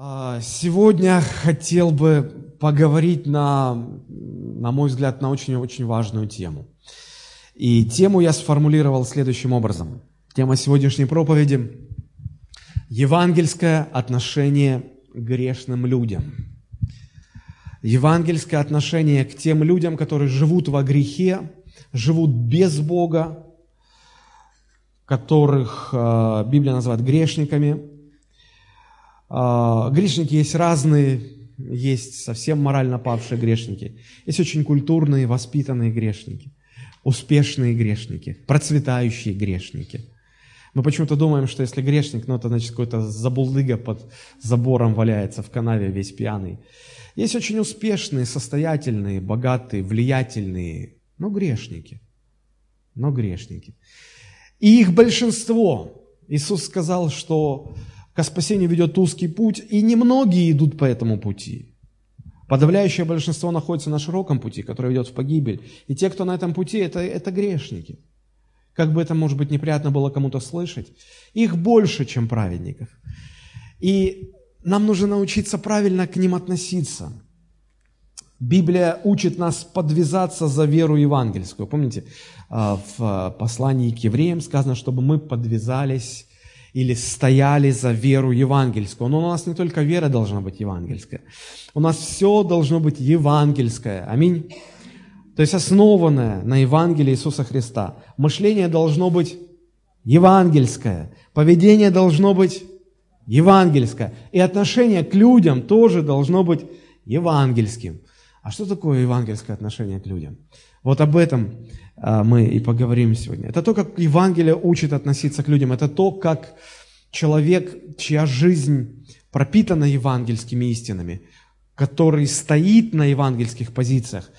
Сегодня хотел бы поговорить на мой взгляд, на очень-очень важную тему. И тему я сформулировал следующим образом. Тема сегодняшней проповеди – евангельское отношение к грешным людям. Евангельское отношение к тем людям, которые живут во грехе, живут без Бога, которых Библия называет грешниками. Грешники есть разные, есть совсем морально павшие грешники, есть очень культурные, воспитанные грешники, успешные грешники, процветающие грешники. Мы почему-то думаем, что если грешник, ну, это значит какой-то забулдыга под забором валяется в канаве весь пьяный. Есть очень успешные, состоятельные, богатые, влиятельные, но грешники. И их большинство. Иисус сказал, что ко спасению ведет узкий путь, и немногие идут по этому пути. Подавляющее большинство находится на широком пути, который ведет в погибель. И те, кто на этом пути, это грешники. Как бы это, может быть, неприятно было кому-то слышать, их больше, чем праведников. И нам нужно научиться правильно к ним относиться. Библия учит нас подвязаться за веру евангельскую. Помните, в послании к евреям сказано, чтобы мы подвязались или стояли за веру евангельскую. Но у нас не только вера должна быть евангельская. У нас все должно быть евангельское. Аминь. То есть основанное на Евангелии Иисуса Христа. Мышление должно быть евангельское. Поведение должно быть евангельское. И отношение к людям тоже должно быть евангельским. А что такое евангельское отношение к людям? Вот об этом мы и поговорим сегодня. Это то, как Евангелие учит относиться к людям. Это то, как человек, чья жизнь пропитана евангельскими истинами, который стоит на евангельских позициях,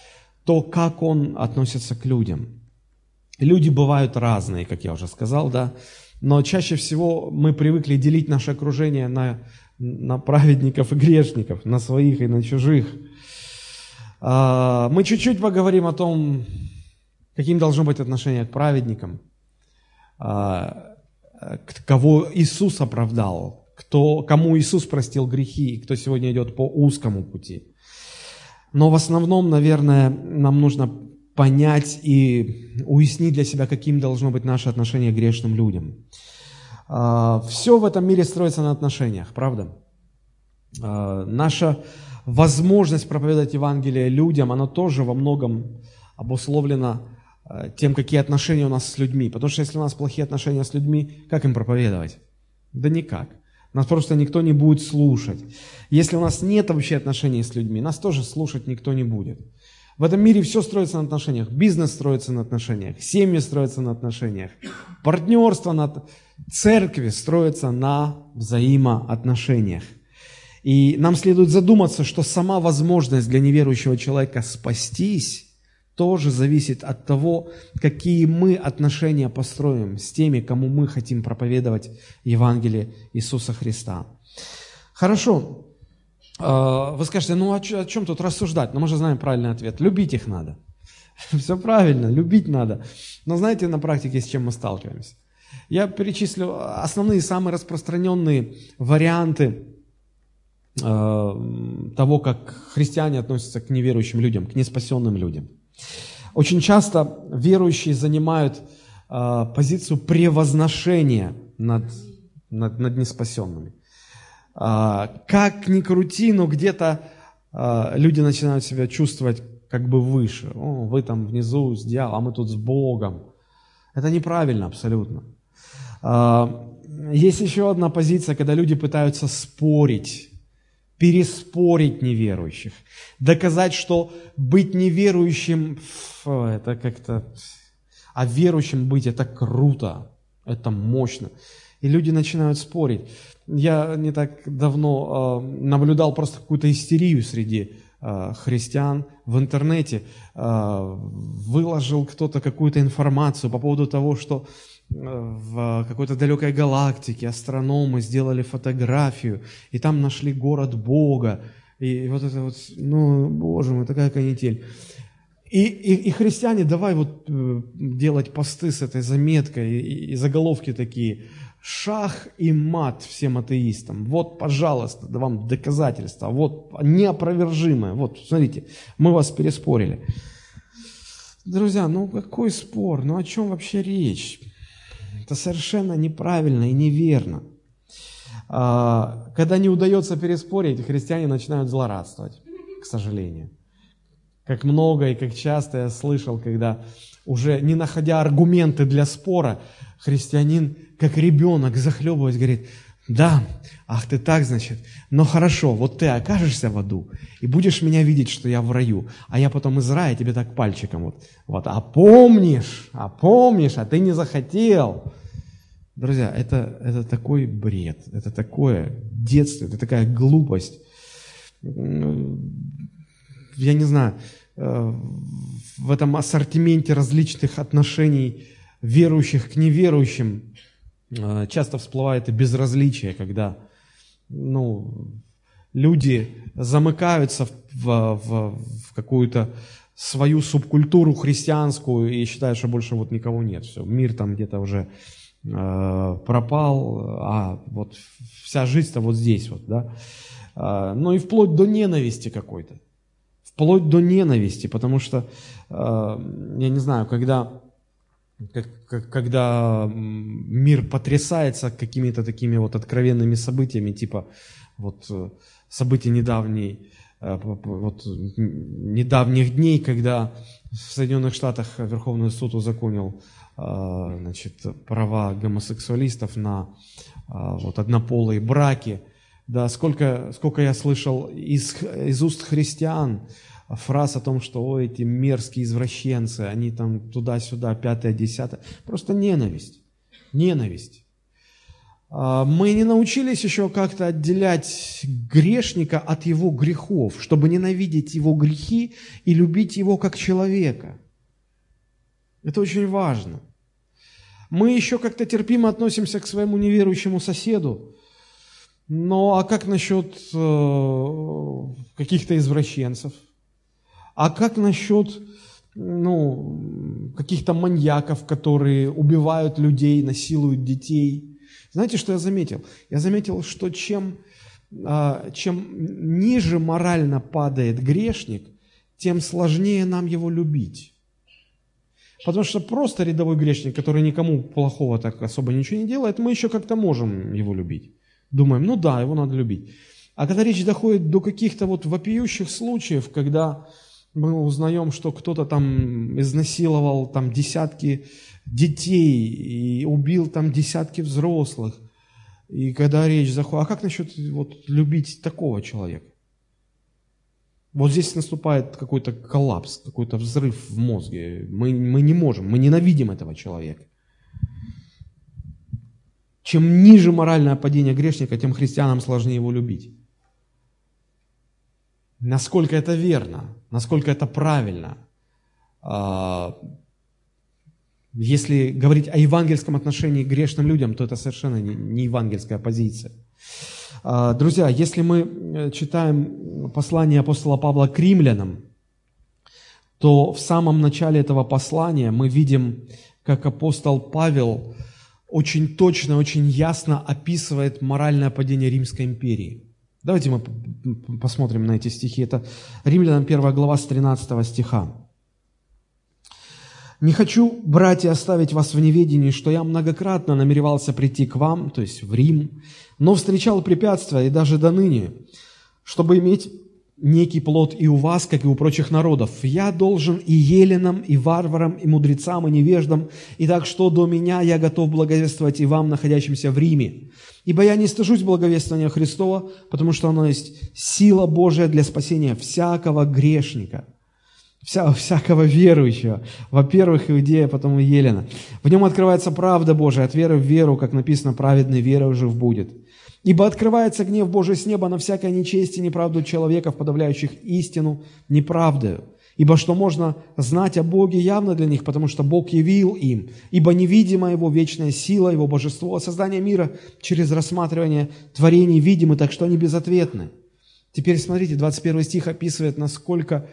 то, как он относится к людям. Люди бывают разные, как я уже сказал, да. Но чаще всего мы привыкли делить наше окружение на праведников и грешников, на своих и на чужих. Мы чуть-чуть поговорим о том, каким должно быть отношение к праведникам, кого Иисус оправдал, кому Иисус простил грехи, и кто сегодня идет по узкому пути. Но в основном, наверное, нам нужно понять и уяснить для себя, каким должно быть наше отношение к грешным людям. Все в этом мире строится на отношениях, правда? Наша возможность проповедовать Евангелие людям, она тоже во многом обусловлена тем, какие отношения у нас с людьми. Потому что если у нас плохие отношения с людьми, как им проповедовать? Да никак. Нас просто никто не будет слушать. Если у нас нет вообще отношений с людьми, нас тоже слушать никто не будет. В этом мире все строится на отношениях. Бизнес строится на отношениях, семьи строятся на отношениях, партнерство, церкви строятся на взаимоотношениях. И нам следует задуматься, что сама возможность для неверующего человека спастись тоже зависит от того, какие мы отношения построим с теми, кому мы хотим проповедовать Евангелие Иисуса Христа. Хорошо. Вы скажете, ну о чем тут рассуждать? Но мы же знаем правильный ответ. Любить их надо. Все правильно, любить надо. Но знаете на практике, с чем мы сталкиваемся? Я перечислю основные, самые распространенные варианты того, как христиане относятся к неверующим людям, к неспасенным людям. Очень часто верующие занимают позицию превозношения над неспасенными. Как ни крути, но где-то люди начинают себя чувствовать как бы выше. О, вы там внизу с дьяволом, а мы тут с Богом. Это неправильно абсолютно. Есть еще одна позиция, когда люди пытаются спорить, переспорить неверующих, доказать, что быть неверующим, это как-то, а верующим быть, это круто, это мощно. И люди начинают спорить. Я не так давно наблюдал просто какую-то истерию среди христиан в интернете. Выложил кто-то какую-то информацию по поводу того, что в какой-то далекой галактике астрономы сделали фотографию, и там нашли город Бога. И вот это вот, ну, боже мой, такая канитель. И христиане, давай вот делать посты с этой заметкой, и заголовки такие. Шах и мат всем атеистам. Вот, пожалуйста, да вам доказательства. Вот, неопровержимое. Вот, смотрите, мы вас переспорили. Друзья, ну какой спор? Ну о чем вообще речь? Это совершенно неправильно и неверно. Когда не удается переспорить, христиане начинают злорадствовать, к сожалению. Как много и как часто я слышал, когда уже не находя аргументы для спора, христианин, как ребенок, захлебываясь, говорит: да, ах ты так, значит, но хорошо, вот ты окажешься в аду, и будешь меня видеть, что я в раю, а я потом из рая тебе так пальчиком вот, а помнишь, а ты не захотел. Друзья, это такой бред, это такое детство, это такая глупость. Я не знаю, в этом ассортименте различных отношений верующих к неверующим часто всплывает и безразличие, когда люди замыкаются в какую-то свою субкультуру христианскую и считают, что больше вот никого нет. Все, мир там где-то уже пропал, а вот вся жизнь-то вот здесь вот, да. Ну и вплоть до ненависти какой-то. Вплоть до ненависти, потому что, я не знаю, когда мир потрясается какими-то такими вот откровенными событиями, типа вот событий недавних дней, когда в Соединенных Штатах Верховный суд узаконил права гомосексуалистов на однополые браки. Да, сколько я слышал из уст христиан фраз о том, что ой, эти мерзкие извращенцы, они там туда-сюда, пятое, десятое. Просто ненависть. Ненависть. Мы не научились еще как-то отделять грешника от его грехов, чтобы ненавидеть его грехи и любить его как человека. Это очень важно. Мы еще как-то терпимо относимся к своему неверующему соседу. Ну, а как насчет каких-то извращенцев? А как насчет каких-то маньяков, которые убивают людей, насилуют детей? Знаете, что я заметил? Я заметил, что чем ниже морально падает грешник, тем сложнее нам его любить. Потому что просто рядовой грешник, который никому плохого так особо ничего не делает, мы еще как-то можем его любить. Думаем, ну да, его надо любить. А когда речь доходит до каких-то вот вопиющих случаев, когда мы узнаем, что кто-то там изнасиловал там десятки детей и убил там десятки взрослых, и когда речь заходит, а как насчет вот любить такого человека? Вот здесь наступает какой-то коллапс, какой-то взрыв в мозге. Мы не можем, мы ненавидим этого человека. Чем ниже моральное падение грешника, тем христианам сложнее его любить. Насколько это верно, насколько это правильно. Если говорить о евангельском отношении к грешным людям, то это совершенно не евангельская позиция. Друзья, если мы читаем послание апостола Павла к римлянам, то в самом начале этого послания мы видим, как апостол Павел очень точно, очень ясно описывает моральное падение Римской империи. Давайте мы посмотрим на эти стихи. Это Римлянам 1 глава с 13 стиха. «Не хочу, братья, оставить вас в неведении, что я многократно намеревался прийти к вам, то есть в Рим, но встречал препятствия и даже до ныне, чтобы иметь некий плод и у вас, как и у прочих народов. Я должен и еленам, и варварам, и мудрецам, и невеждам, и так что до меня я готов благовествовать и вам, находящимся в Риме. Ибо я не стыжусь благовествования Христова, потому что оно есть сила Божия для спасения всякого грешника». Всякого верующего. Во-первых, иудея, потом и елена. В нем открывается правда Божия, от веры в веру, как написано, праведный верою жив будет. Ибо открывается гнев Божий с неба на всякое нечестие и неправду человеков, подавляющих истину неправдою. Ибо что можно знать о Боге явно для них, потому что Бог явил им. Ибо невидима Его вечная сила, Его божество, создание мира через рассматривание творений видимы, так что они безответны. Теперь смотрите, 21 стих описывает, насколько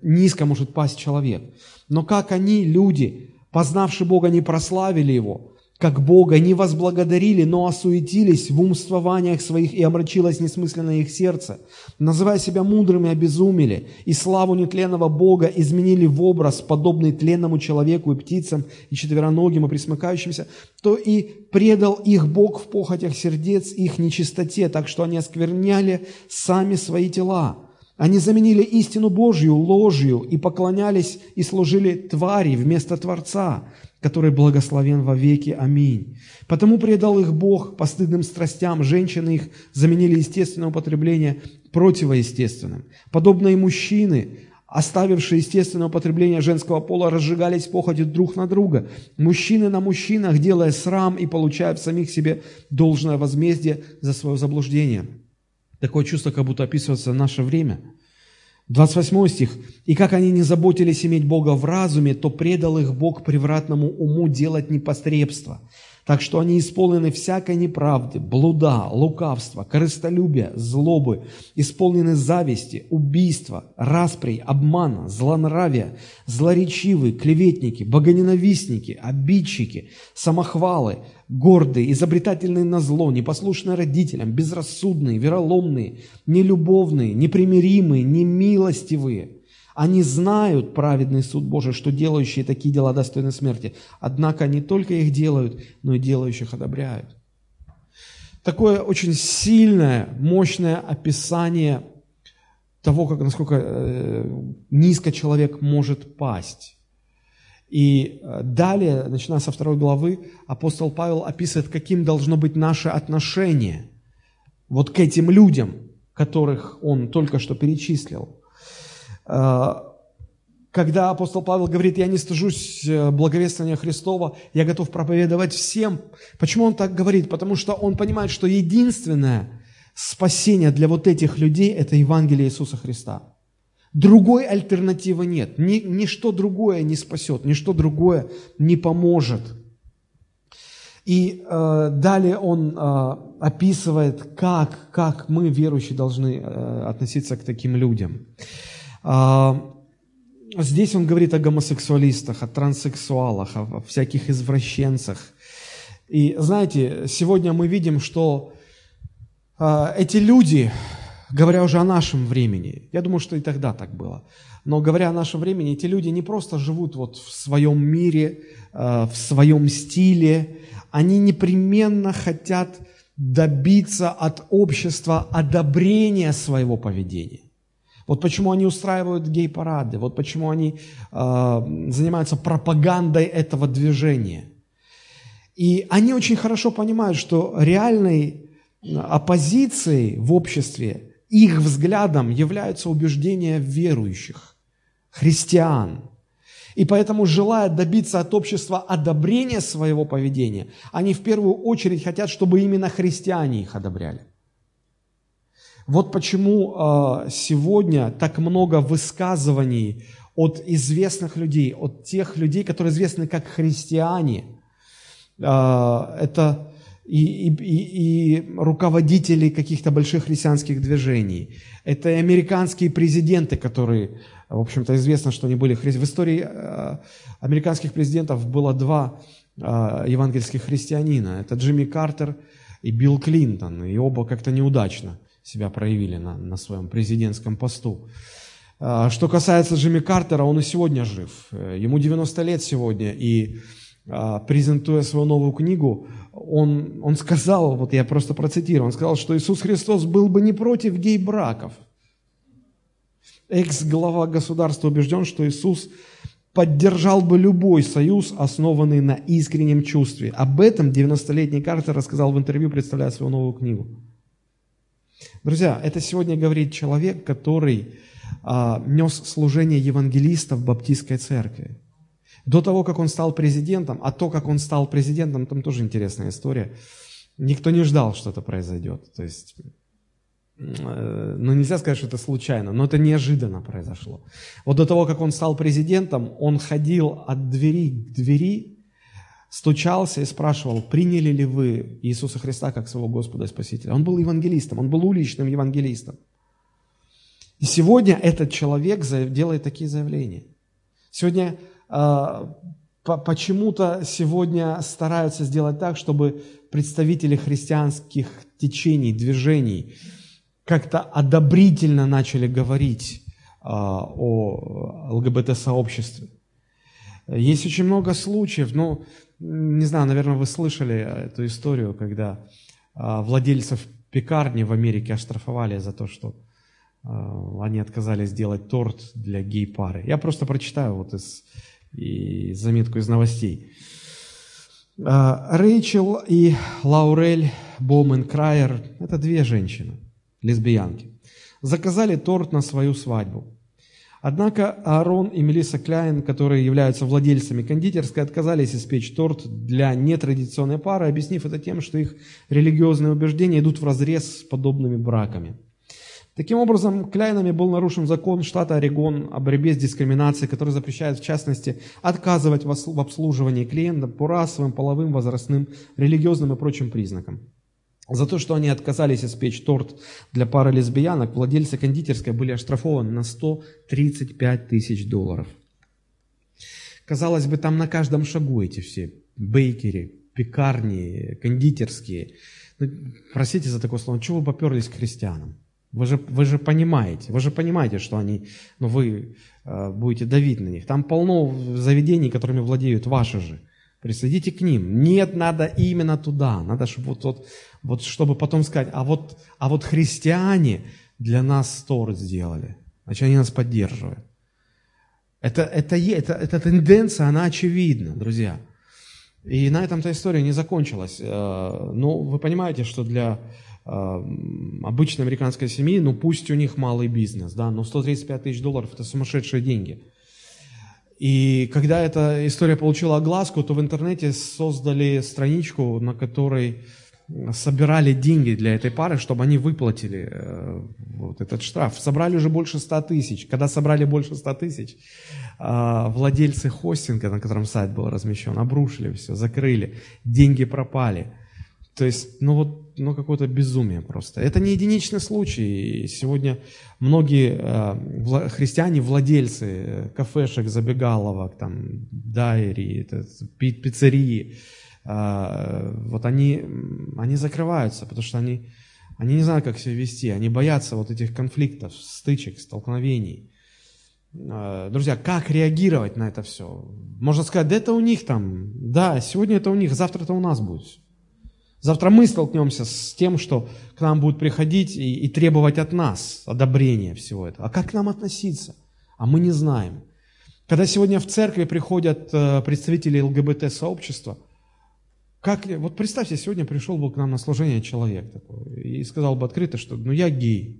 низко может пасть человек. «Но как они, люди, познавши Бога, не прославили Его, как Бога, не возблагодарили, но осуетились в умствованиях своих, и омрачилось несмысленно их сердце. Называя себя мудрыми, обезумели, и славу нетленного Бога изменили в образ, подобный тленному человеку и птицам, и четвероногим, и пресмыкающимся, то и предал их Бог в похотях сердец их нечистоте, так что они оскверняли сами свои тела. Они заменили истину Божью ложью и поклонялись и служили твари вместо Творца, который благословен во веки. Аминь. Потому предал их Бог постыдным страстям, женщины их заменили естественное употребление противоестественным. Подобно и мужчины, оставившие естественное употребление женского пола, разжигались похотью друг на друга, мужчины на мужчинах, делая срам и получая в самих себе должное возмездие за свое заблуждение. Такое чувство, как будто описывается в наше время. 28 стих. «И как они не заботились иметь Бога в разуме, то предал их Бог превратному уму делать непотребство. Так что они исполнены всякой неправды, блуда, лукавства, корыстолюбия, злобы, исполнены зависти, убийства, распри, обмана, злонравия, злоречивы, клеветники, богоненавистники, обидчики, самохвалы, гордые, изобретательные на зло, непослушные родителям, безрассудные, вероломные, нелюбовные, непримиримые, немилостивые. Они знают, праведный суд Божий, что делающие такие дела достойны смерти. Однако не только их делают, но и делающих одобряют». Такое очень сильное, мощное описание того, как, насколько низко человек может пасть. И далее, начиная со 2 главы, апостол Павел описывает, каким должно быть наше отношение вот к этим людям, которых он только что перечислил. Когда апостол Павел говорит: «Я не стыжусь благовествования Христова, я готов проповедовать всем». Почему он так говорит? Потому что он понимает, что единственное спасение для вот этих людей – это Евангелие Иисуса Христа. Другой альтернативы нет. Ничто другое не спасет, ничто другое не поможет. И далее он описывает, как мы, верующие, должны относиться к таким людям. Здесь он говорит о гомосексуалистах, о транссексуалах, о всяких извращенцах. И знаете, сегодня мы видим, что эти люди, говоря уже о нашем времени, я думаю, что и тогда так было, но говоря о нашем времени, эти люди не просто живут вот в своем мире, в своем стиле, они непременно хотят добиться от общества одобрения своего поведения. Вот почему они устраивают гей-парады, вот почему они занимаются пропагандой этого движения. И они очень хорошо понимают, что реальной оппозицией в обществе их взглядом являются убеждения верующих, христиан. И поэтому, желая добиться от общества одобрения своего поведения, они в первую очередь хотят, чтобы именно христиане их одобряли. Вот почему сегодня так много высказываний от известных людей, от тех людей, которые известны как христиане. Это и руководители каких-то больших христианских движений. Это и американские президенты, которые, в общем-то, известно, что они были христианами. В истории американских президентов было 2 евангельских христианина. Это Джимми Картер и Билл Клинтон. И оба как-то неудачно себя проявили на своем президентском посту. Что касается Джимми Картера, он и сегодня жив. Ему 90 лет сегодня, и презентуя свою новую книгу, он сказал, вот я просто процитирую, он сказал, что Иисус Христос был бы не против гей-браков. Экс-глава государства убежден, что Иисус поддержал бы любой союз, основанный на искреннем чувстве. Об этом 90-летний Картер рассказал в интервью, представляя свою новую книгу. Друзья, это сегодня говорит человек, который нес служение евангелиста в Баптистской церкви. До того, как он стал президентом, а то, как он стал президентом, там тоже интересная история. Никто не ждал, что это произойдет. То есть, нельзя сказать, что это случайно, но это неожиданно произошло. Вот до того, как он стал президентом, он ходил от двери к двери, стучался и спрашивал, приняли ли вы Иисуса Христа как своего Господа и Спасителя. Он был евангелистом, он был уличным евангелистом. И сегодня этот человек делает такие заявления. Сегодня почему-то сегодня стараются сделать так, чтобы представители христианских течений, движений как-то одобрительно начали говорить о ЛГБТ-сообществе. Есть очень много случаев, ну, не знаю, наверное, вы слышали эту историю, когда владельцев пекарни в Америке оштрафовали за то, что они отказались делать торт для гей-пары. Я просто прочитаю вот и заметку из новостей. Рейчел и Лаурель Боумен-Краер, это две женщины, лесбиянки, заказали торт на свою свадьбу. Однако Аарон и Мелисса Кляйн, которые являются владельцами кондитерской, отказались испечь торт для нетрадиционной пары, объяснив это тем, что их религиозные убеждения идут вразрез с подобными браками. Таким образом, Кляйнами был нарушен закон штата Орегон о борьбе с дискриминацией, который запрещает, в частности, отказывать в обслуживании клиента по расовым, половым, возрастным, религиозным и прочим признакам. За то, что они отказались испечь торт для пары лесбиянок, владельцы кондитерской были оштрафованы на $135 тысяч. Казалось бы, там на каждом шагу эти все бейкери, пекарни, кондитерские. Ну, простите за такое слово, чего вы поперлись к христианам? Вы же понимаете, что они, ну, вы будете давить на них. Там полно заведений, которыми владеют ваши же. Присоедините к ним. Нет, надо именно туда. Надо, чтобы вот чтобы потом сказать, а вот христиане для нас торт сделали. Значит, они нас поддерживают. Эта тенденция, она очевидна, друзья. И на этом-то история не закончилась. Но вы понимаете, что для обычной американской семьи, ну пусть у них малый бизнес, да, но $135 тысяч – это сумасшедшие деньги. И когда эта история получила огласку, то в интернете создали страничку, на которой собирали деньги для этой пары, чтобы они выплатили вот этот штраф. Собрали уже больше 100 тысяч. Когда собрали больше 100 тысяч, владельцы хостинга, на котором сайт был размещен, обрушили все, закрыли, деньги пропали. То есть, какое-то безумие просто. Это не единичный случай. Сегодня многие христиане, владельцы кафешек, забегаловок, там, дайри, пиццерии, вот они закрываются, потому что они не знают, как себя вести, они боятся вот этих конфликтов, стычек, столкновений. Друзья, как реагировать на это все? Можно сказать, да это у них там, да, сегодня это у них, завтра это у нас будет. Завтра мы столкнемся с тем, что к нам будут приходить и требовать от нас одобрения всего этого. А как к нам относиться? А мы не знаем. Когда сегодня в церкви приходят представители ЛГБТ-сообщества, вот представьте, сегодня пришел бы к нам на служение человек такой и сказал бы открыто, что «ну я гей».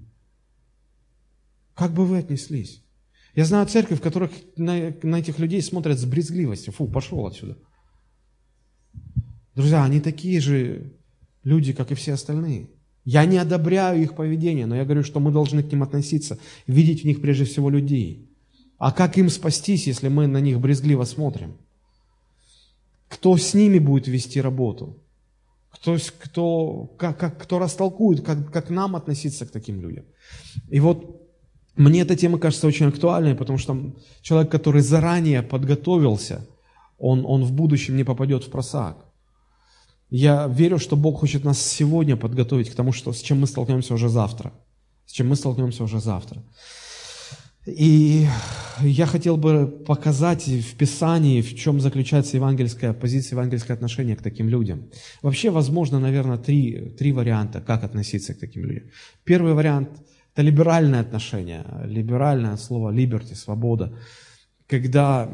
Как бы вы отнеслись? Я знаю церкви, в которых на этих людей смотрят с брезгливостью. Фу, пошел отсюда. Друзья, они такие же люди, как и все остальные. Я не одобряю их поведение, но я говорю, что мы должны к ним относиться, видеть в них прежде всего людей. А как им спастись, если мы на них брезгливо смотрим? Кто с ними будет вести работу? Кто растолкует, как нам относиться к таким людям? И вот мне эта тема кажется очень актуальной, потому что человек, который заранее подготовился, он в будущем не попадет в просак. Я верю, что Бог хочет нас сегодня подготовить к тому, с чем мы столкнемся уже завтра. И я хотел бы показать в Писании, в чем заключается евангельская позиция, евангельское отношение к таким людям. Вообще, возможно, наверное, три варианта, как относиться к таким людям. Первый вариант – это либеральное отношение. Либеральное слово «liberty», «свобода». Когда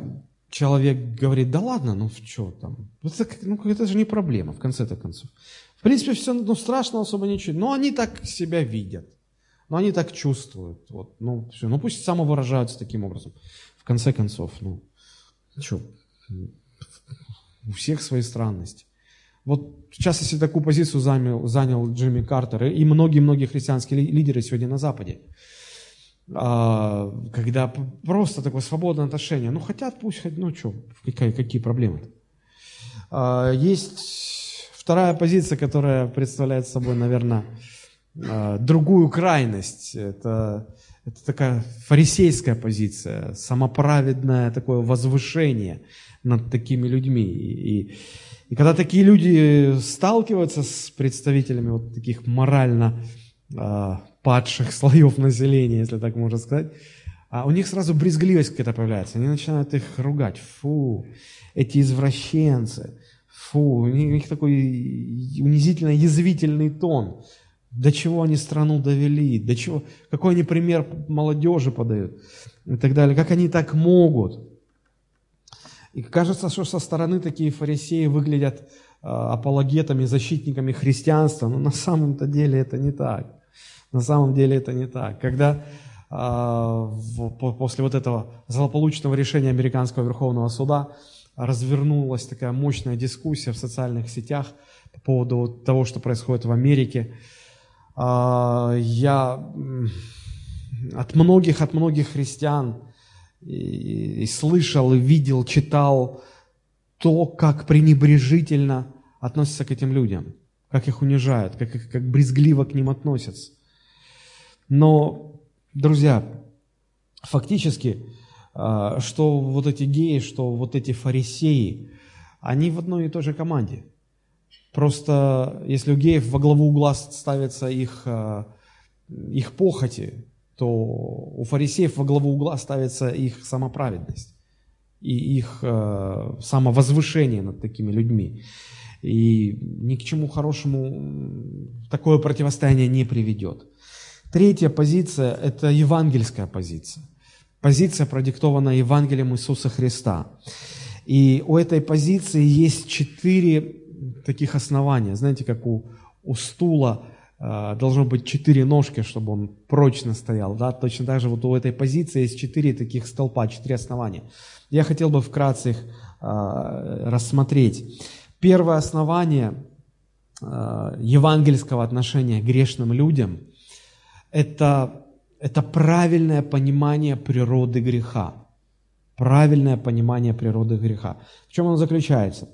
человек говорит, да ладно, ну что там, это же не проблема, в конце-то концов. В принципе, все страшно особо ничего, но они так себя видят, но они так чувствуют, все, пусть самовыражаются таким образом. В конце концов, у всех свои странности. Вот в частности такую позицию занял Джимми Картер и многие-многие христианские лидеры сегодня на Западе. Когда просто такое свободное отношение. Хотят, пусть хоть, какие проблемы-то. Есть вторая позиция, которая представляет собой, наверное, другую крайность. Это такая фарисейская позиция, самоправедное такое возвышение над такими людьми. И когда такие люди сталкиваются с представителями вот таких морально падших слоев населения, если так можно сказать, у них сразу брезгливость какая-то появляется. Они начинают их ругать. Фу, эти извращенцы. Фу, у них такой унизительно язвительный тон. До чего они страну довели, до чего, какой они пример молодежи подают и так далее. Как они так могут? И кажется, что со стороны такие фарисеи выглядят апологетами, защитниками христианства, но на самом-то деле это не так. На самом деле это не так. Когда после вот этого злополучного решения американского Верховного суда развернулась такая мощная дискуссия в социальных сетях по поводу того, что происходит в Америке, я от многих христиан и слышал, и видел, читал то, как пренебрежительно относятся к этим людям, как их унижают, как брезгливо к ним относятся. Но, друзья, фактически, что вот эти геи, что вот эти фарисеи, они в одной и той же команде. Просто если у геев во главу угла ставятся их похоти, то у фарисеев во главу угла ставится их самоправедность и их самовозвышение над такими людьми. И ни к чему хорошему такое противостояние не приведет. Третья позиция – это евангельская позиция. Позиция, продиктованная Евангелием Иисуса Христа. И у этой позиции есть 4 таких основания. Знаете, как у стула должно быть 4 ножки, чтобы он прочно стоял. Да? Точно так же вот у этой позиции есть 4 таких столпа, 4 основания. Я хотел бы вкратце их рассмотреть. Первое основание евангельского отношения к грешным людям – это правильное понимание природы греха. Правильное понимание природы греха. В чем оно заключается?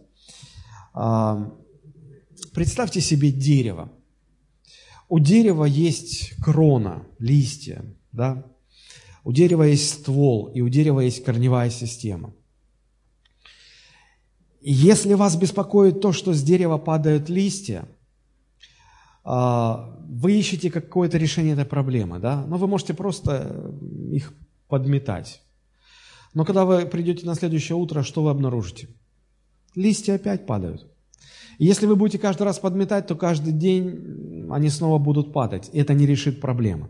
Представьте себе дерево. У дерева есть крона, листья, да? У дерева есть ствол, и у дерева есть корневая система. И если вас беспокоит то, что с дерева падают листья, вы ищете какое-то решение этой проблемы, да? Но вы можете просто их подметать. Но когда вы придете на следующее утро, что вы обнаружите? Листья опять падают. И если вы будете каждый раз подметать, то каждый день они снова будут падать. Это не решит проблемы.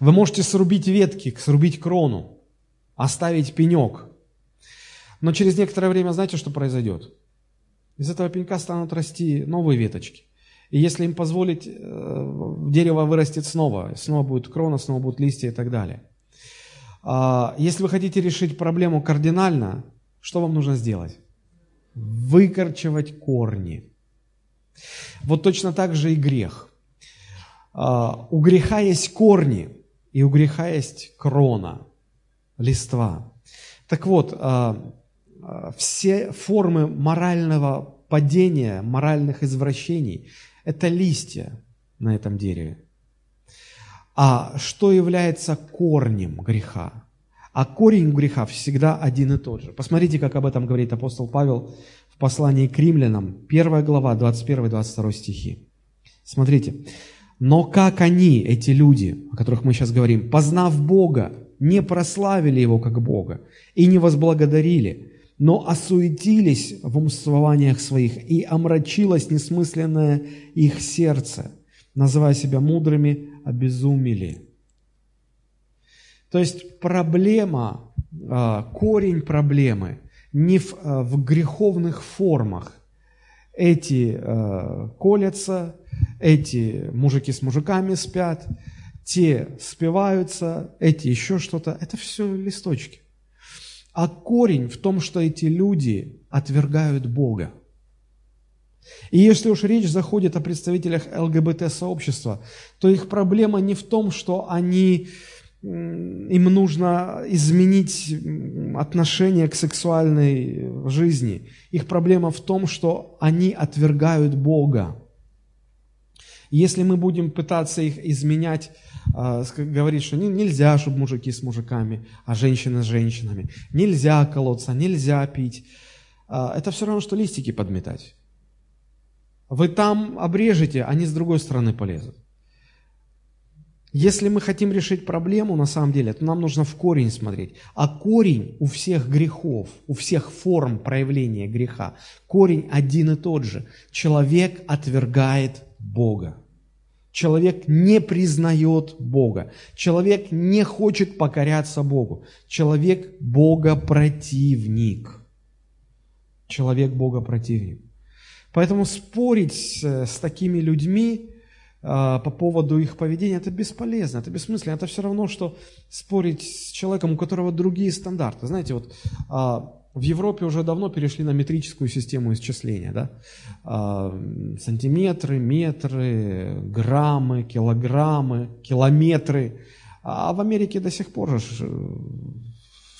Вы можете срубить ветки, срубить крону, оставить пенек. Но через некоторое время знаете, что произойдет? Из этого пенька станут расти новые веточки. И если им позволить, дерево вырастет снова. Снова будет крона, снова будут листья и так далее. Если вы хотите решить проблему кардинально, что вам нужно сделать? Выкорчевать корни. Вот точно так же и грех. У греха есть корни, и у греха есть крона, листва. Так вот, все формы морального падения, моральных извращений – это листья на этом дереве. А что является корнем греха? А корень греха всегда один и тот же. Посмотрите, как об этом говорит апостол Павел в послании к римлянам, 1 глава, 21-22 стихи. Смотрите. «Но как они, эти люди, о которых мы сейчас говорим, познав Бога, не прославили Его как Бога и не возблагодарили, но осуетились в умствованиях своих, и омрачилось несмысленное их сердце, называя себя мудрыми, обезумели». То есть проблема, корень проблемы не в греховных формах. Эти колятся, эти мужики с мужиками спят, те спиваются, эти еще что-то. Это все листочки. А корень в том, что эти люди отвергают Бога. И если уж речь заходит о представителях ЛГБТ-сообщества, то их проблема не в том, что им нужно изменить отношение к сексуальной жизни. Их проблема в том, что они отвергают Бога. Если мы будем пытаться их изменять, говорить, что нельзя, чтобы мужики с мужиками, а женщины с женщинами, нельзя колоться, нельзя пить, это все равно, что листики подметать. Вы там обрежете, они с другой стороны полезут. Если мы хотим решить проблему, на самом деле, то нам нужно в корень смотреть. А корень у всех грехов, у всех форм проявления греха, корень один и тот же. Человек отвергает Бога. Человек не признает Бога. Человек не хочет покоряться Богу. Человек Богопротивник. Человек Богопротивник. Поэтому спорить с такими людьми по поводу их поведения, это бесполезно, это бессмысленно. Это все равно, что спорить с человеком, у которого другие стандарты. Знаете, вот в Европе уже давно перешли на метрическую систему исчисления. Да? Сантиметры, метры, граммы, килограммы, километры. А в Америке до сих пор же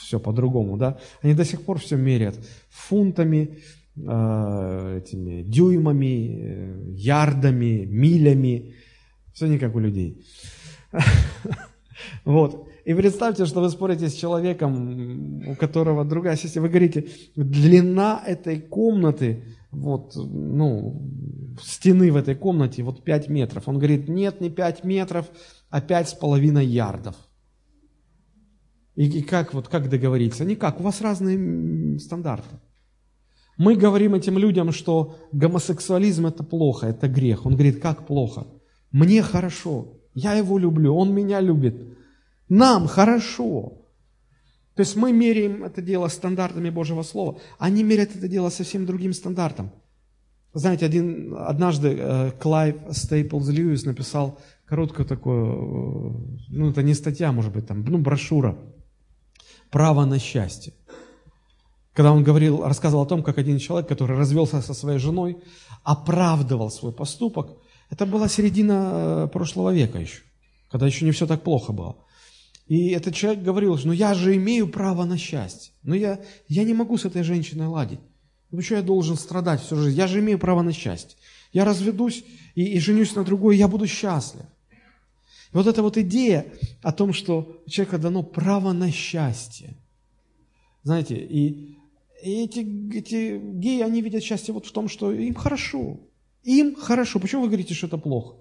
все по-другому. Да? Они до сих пор все мерят фунтами, этими дюймами, ярдами, милями. Все не как у людей. Вот. И представьте, что вы спорите с человеком, у которого другая система. Вы говорите, длина этой комнаты, вот, стены в этой комнате, вот 5 метров. Он говорит, нет, не 5 метров, а 5,5 ярдов. И как договориться? Никак, у вас разные стандарты. Мы говорим этим людям, что гомосексуализм – это плохо, это грех. Он говорит, как плохо? Мне хорошо, я его люблю, он меня любит. Нам хорошо. То есть мы меряем это дело стандартами Божьего Слова. Они мерят это дело совсем другим стандартом. Знаете, однажды Клайв Стейплз-Льюис написал короткую такую, это не статья, может быть, там, брошюра «Право на счастье». Когда он рассказывал о том, как один человек, который развелся со своей женой, оправдывал свой поступок. Это была середина прошлого века еще, когда еще не все так плохо было. И этот человек говорил, что я же имею право на счастье. Но я не могу с этой женщиной ладить. Почему я должен страдать всю жизнь? Я же имею право на счастье. Я разведусь и женюсь на другой, и я буду счастлив. И вот эта идея о том, что человеку дано право на счастье. Знаете, и эти геи, они видят счастье вот в том, что им хорошо. Им хорошо. Почему вы говорите, что это плохо?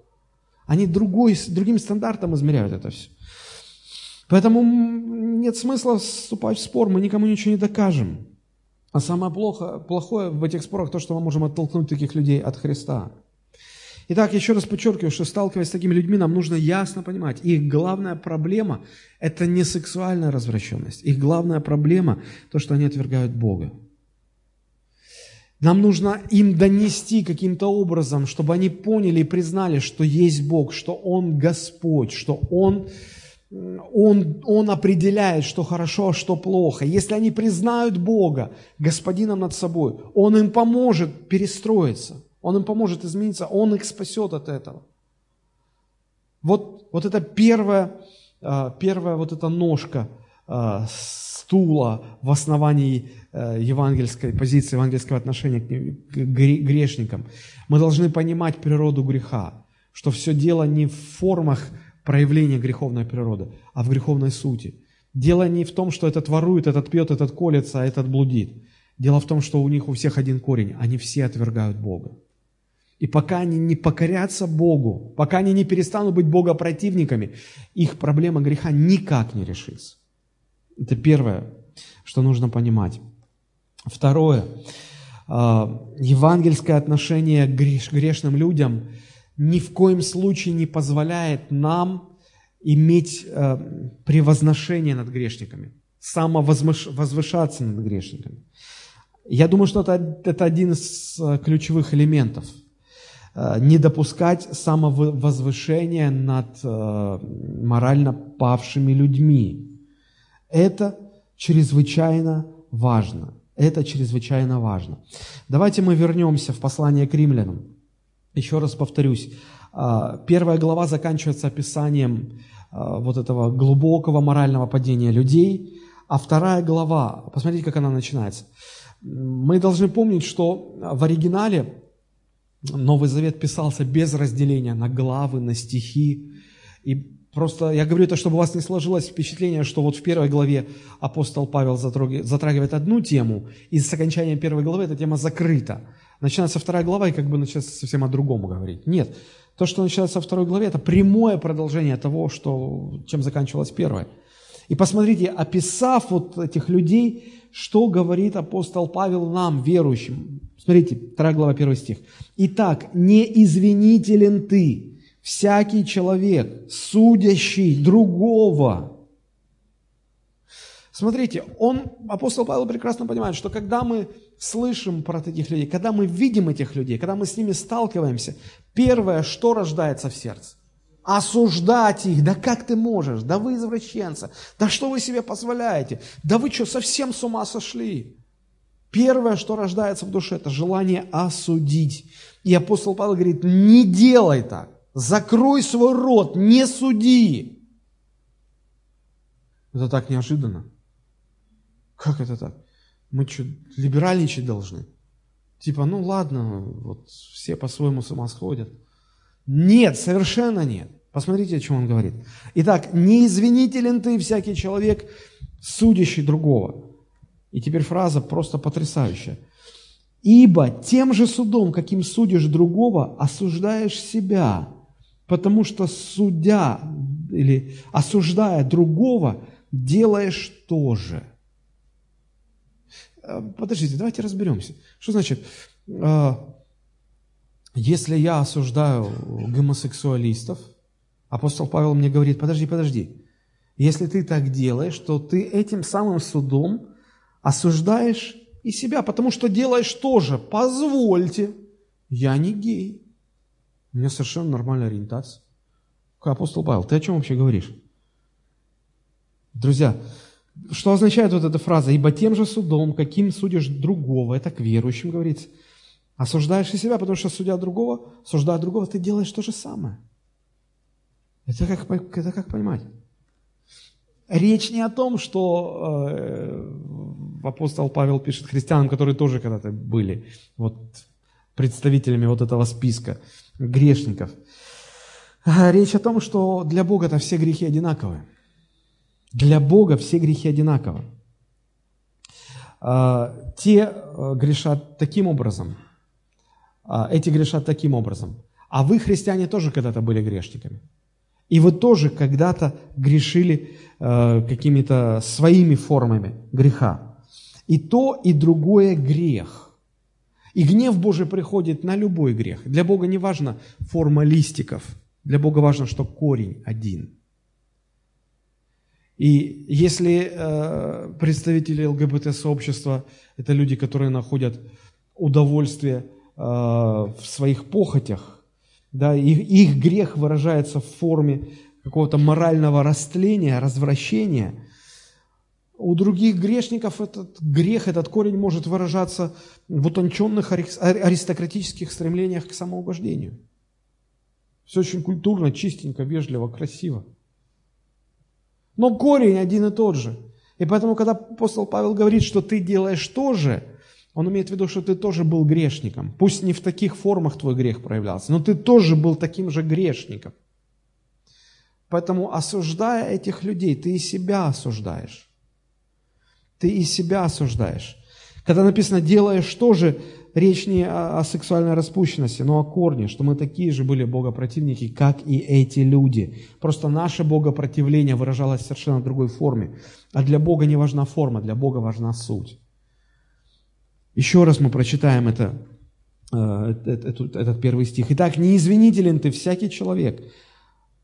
Они другим стандартом измеряют это все. Поэтому нет смысла вступать в спор, мы никому ничего не докажем. А самое плохое в этих спорах то, что мы можем оттолкнуть таких людей от Христа. Итак, еще раз подчеркиваю, что сталкиваясь с такими людьми, нам нужно ясно понимать, их главная проблема – это не сексуальная развращенность. Их главная проблема – то, что они отвергают Бога. Нам нужно им донести каким-то образом, чтобы они поняли и признали, что есть Бог, что Он Господь, что Он определяет, что хорошо, а что плохо. Если они признают Бога Господином над собой, Он им поможет перестроиться. Он им поможет измениться, Он их спасет от этого. Вот это первая вот эта ножка стула в основании евангельской позиции, евангельского отношения к грешникам. Мы должны понимать природу греха, что все дело не в формах проявления греховной природы, а в греховной сути. Дело не в том, что этот ворует, этот пьет, этот колется, а этот блудит. Дело в том, что у них у всех один корень, они все отвергают Бога. И пока они не покорятся Богу, пока они не перестанут быть богопротивниками, их проблема греха никак не решится. Это первое, что нужно понимать. Второе. Евангельское отношение к грешным людям ни в коем случае не позволяет нам иметь превозношение над грешниками, самовозвышаться над грешниками. Я думаю, что это один из ключевых элементов. Не допускать самовозвышения над морально павшими людьми. Это чрезвычайно важно. Это чрезвычайно важно. Давайте мы вернемся в послание к римлянам. Еще раз повторюсь. 1 глава заканчивается описанием вот этого глубокого морального падения людей. А 2 глава, посмотрите, как она начинается. Мы должны помнить, что в оригинале Новый Завет писался без разделения на главы, на стихи. И просто я говорю это, чтобы у вас не сложилось впечатление, что вот в первой главе апостол Павел затрагивает одну тему, и с окончанием первой главы эта тема закрыта. Начинается вторая глава, и как бы начинается совсем о другом говорить. Нет, то, что начинается во второй главе, это прямое продолжение того, чем заканчивалась первая. И посмотрите, описав вот этих людей, что говорит апостол Павел нам, верующим. Смотрите, 2 глава, 1 стих. «Итак, неизвинителен ты, всякий человек, судящий другого». Смотрите, апостол Павел прекрасно понимает, что когда мы слышим про таких людей, когда мы видим этих людей, когда мы с ними сталкиваемся, первое, что рождается в сердце? Осуждать их, да как ты можешь, да вы извращенцы, да что вы себе позволяете, да вы что, совсем с ума сошли? Первое, что рождается в душе, это желание осудить. И апостол Павел говорит, не делай так, закрой свой рот, не суди. Это так неожиданно. Как это так? Мы что, либеральничать должны? Типа, ну ладно, вот все по-своему с ума сходят. Нет, совершенно нет. Посмотрите, о чем он говорит. Итак, неизвинителен ты, всякий человек, судящий другого. И теперь фраза просто потрясающая. Ибо тем же судом, каким судишь другого, осуждаешь себя, потому что судя или осуждая другого, делаешь то же. Подождите, давайте разберемся. Что значит... Если я осуждаю гомосексуалистов, апостол Павел мне говорит, подожди, если ты так делаешь, то ты этим самым судом осуждаешь и себя, потому что делаешь тоже. Позвольте, я не гей, у меня совершенно нормальная ориентация. Апостол Павел, ты о чем вообще говоришь? Друзья, что означает вот эта фраза? Ибо тем же судом, каким судишь другого, это к верующим говорится, осуждаешь и себя, потому что, судя другого, ты делаешь то же самое. Это как понимать? Речь не о том, что апостол Павел пишет христианам, которые тоже когда-то были представителями вот этого списка грешников. Речь о том, что для Бога-то все грехи одинаковы. Для Бога все грехи одинаковы. Те грешат таким образом, эти грешат таким образом. А вы, христиане, тоже когда-то были грешниками. И вы тоже когда-то грешили какими-то своими формами греха. И то, и другое грех. И гнев Божий приходит на любой грех. Для Бога не важна форма листиков. Для Бога важно, что корень один. И если представители ЛГБТ-сообщества – это люди, которые находят удовольствие в своих похотях, да, их грех выражается в форме какого-то морального растления, развращения, у других грешников этот грех, этот корень может выражаться в утонченных аристократических стремлениях к самоугождению. Все очень культурно, чистенько, вежливо, красиво. Но корень один и тот же. И поэтому, когда апостол Павел говорит, что ты делаешь то же, он имеет в виду, что ты тоже был грешником. Пусть не в таких формах твой грех проявлялся, но ты тоже был таким же грешником. Поэтому, осуждая этих людей, ты и себя осуждаешь. Когда написано «делаешь то же», речь не о сексуальной распущенности, но о корне, что мы такие же были богопротивники, как и эти люди. Просто наше богопротивление выражалось в совершенно другой форме. А для Бога не важна форма, для Бога важна суть. Еще раз мы прочитаем этот первый стих. «Итак, неизвинителен ты, всякий человек,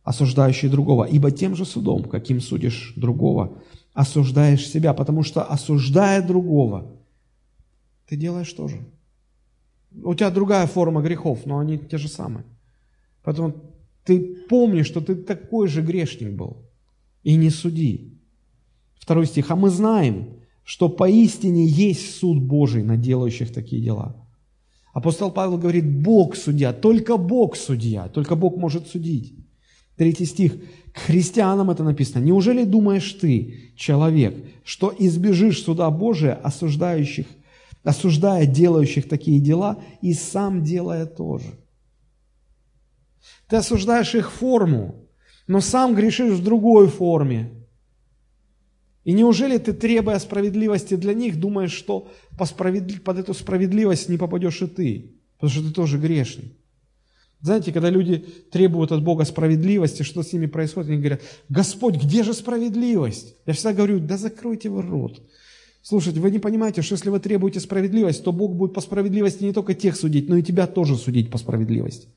осуждающий другого, ибо тем же судом, каким судишь другого, осуждаешь себя, потому что, осуждая другого, ты делаешь то же». У тебя другая форма грехов, но они те же самые. Поэтому ты помни, что ты такой же грешник был. И не суди. 2 стих. «А мы знаем, что поистине есть суд Божий на делающих такие дела». Апостол Павел говорит, Бог судья, только Бог судья, только Бог может судить. 3 стих. «К христианам это написано. Неужели думаешь ты, человек, что избежишь суда Божия, осуждая делающих такие дела, и сам делая тоже. Ты осуждаешь их форму, но сам грешишь в другой форме. И неужели ты, требуя справедливости для них, думаешь, что под эту справедливость не попадешь и ты, потому что ты тоже грешный? Знаете, когда люди требуют от Бога справедливости, что с ними происходит? Они говорят: «Господь, где же справедливость?» Я всегда говорю: да закройте вы рот. Слушайте, вы не понимаете, что если вы требуете справедливость, то Бог будет по справедливости не только тех судить, но и тебя тоже судить по справедливости.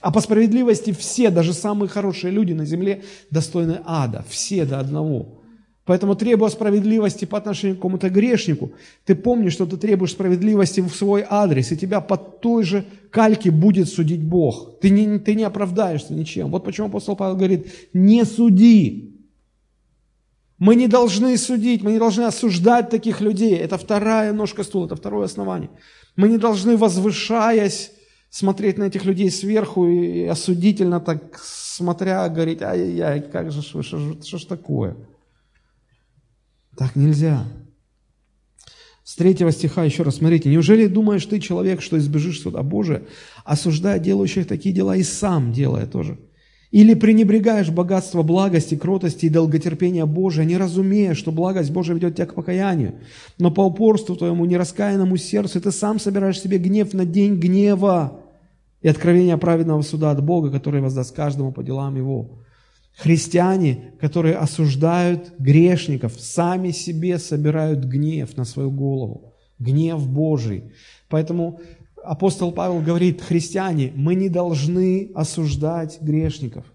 А по справедливости все, даже самые хорошие люди на земле, достойны ада. Все до одного. Поэтому, требуя справедливости по отношению к какому-то грешнику, ты помнишь, что ты требуешь справедливости в свой адрес, и тебя по той же кальке будет судить Бог. Ты не оправдаешься ничем. Вот почему апостол Павел говорит: не суди. Мы не должны судить, мы не должны осуждать таких людей. Это вторая ножка стула, это второе основание. Мы не должны, возвышаясь, смотреть на этих людей сверху и осудительно так смотря, говорить: ай-яй-яй, как же, что ж такое? Так нельзя. С 3 стиха еще раз смотрите. «Неужели думаешь ты, человек, что избежишь суда Божия, осуждая делающих такие дела и сам делая тоже? Или пренебрегаешь богатство благости, кротости и долготерпения Божия, не разумея, что благость Божия ведет тебя к покаянию, но по упорству твоему нераскаянному сердцу ты сам собираешь себе гнев на день гнева и откровение праведного суда от Бога, который воздаст каждому по делам его». Христиане, которые осуждают грешников, сами себе собирают гнев на свою голову, гнев Божий. Поэтому апостол Павел говорит: христиане, мы не должны осуждать грешников.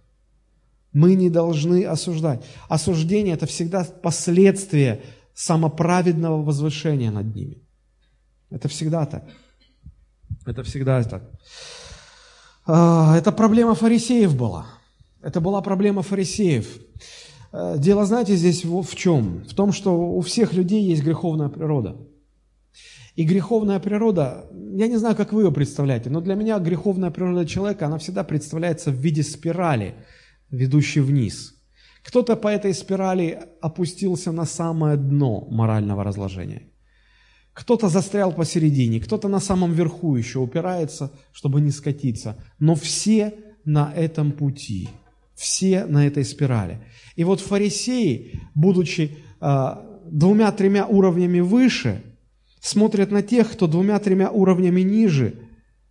Мы не должны осуждать. Осуждение – это всегда последствие самоправедного возвышения над ними. Это всегда так. Это всегда так. Это проблема фарисеев была. Это была проблема фарисеев. Дело, знаете, здесь в чем? В том, что у всех людей есть греховная природа. И греховная природа, я не знаю, как вы ее представляете, но для меня греховная природа человека, она всегда представляется в виде спирали, ведущей вниз. Кто-то по этой спирали опустился на самое дно морального разложения. Кто-то застрял посередине, кто-то на самом верху еще упирается, чтобы не скатиться. Но все на этом пути. Все на этой спирали. И вот фарисеи, будучи 2-3 уровнями выше, смотрят на тех, кто 2-3 уровнями ниже,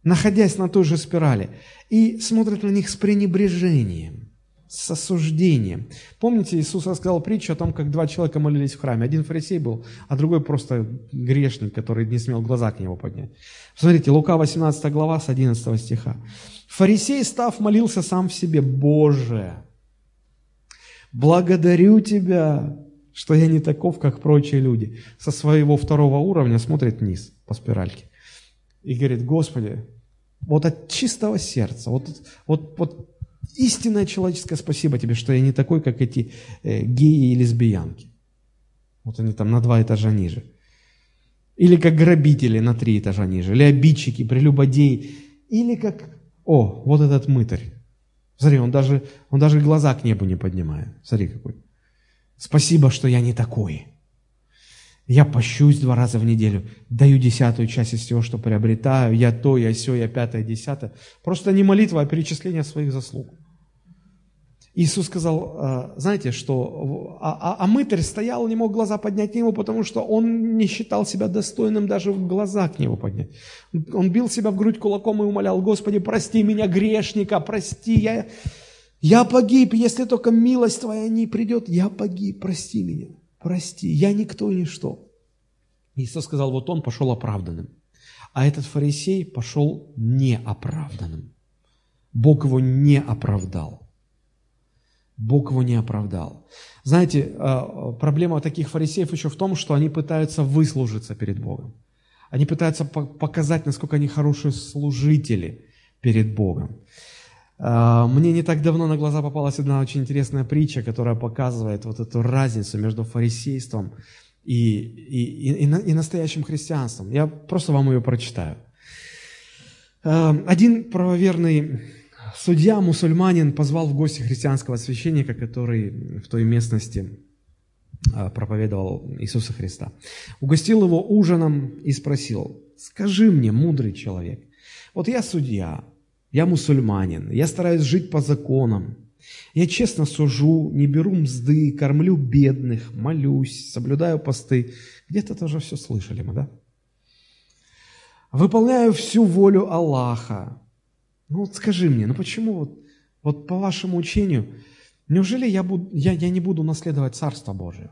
находясь на той же спирали, и смотрят на них с пренебрежением, с осуждением. Помните, Иисус рассказал притчу о том, как 2 человека молились в храме. Один фарисей был, а другой просто грешник, который не смел глаза к нему поднять. Посмотрите, Лука 18 глава с 11 стиха. Фарисей, став, молился сам в себе: «Боже, благодарю Тебя, что я не таков, как прочие люди». Со своего 2 уровня смотрит вниз по спиральке и говорит: «Господи, вот от чистого сердца, вот истинное человеческое спасибо Тебе, что я не такой, как эти геи и лесбиянки». Вот они там на 2 этажа ниже. Или как грабители на 3 этажа ниже. Или обидчики, прелюбодеи. Или как... О, вот этот мытарь. Смотри, он даже глаза к небу не поднимает. Смотри, какой. Спасибо, что я не такой. Я пощусь 2 раза в неделю, даю 10-ю часть из всего, что приобретаю, я то, я сё, я 5-е, 10-е. Просто не молитва, а перечисление своих заслуг. Иисус сказал, знаете, что мытарь стоял, не мог глаза поднять к нему, потому что он не считал себя достойным даже глаза к нему поднять. Он бил себя в грудь кулаком и умолял: «Господи, прости меня, грешника, прости, я погиб, если только милость Твоя не придет, я погиб, прости меня, прости, я никто и ничто». Иисус сказал, вот он пошел оправданным, а этот фарисей пошел неоправданным. Бог его не оправдал. Бог его не оправдал. Знаете, проблема таких фарисеев еще в том, что они пытаются выслужиться перед Богом. Они пытаются показать, насколько они хорошие служители перед Богом. Мне не так давно на глаза попалась одна очень интересная притча, которая показывает вот эту разницу между фарисейством и настоящим христианством. Я просто вам ее прочитаю. Один правоверный судья, мусульманин, позвал в гости христианского священника, который в той местности проповедовал Иисуса Христа. Угостил его ужином и спросил: «Скажи мне, мудрый человек, вот я судья, я мусульманин, я стараюсь жить по законам, я честно сужу, не беру мзды, кормлю бедных, молюсь, соблюдаю посты». Где-то тоже все слышали мы, да? «Выполняю всю волю Аллаха». Ну вот скажи мне, ну почему вот по вашему учению, неужели я не буду наследовать Царство Божие?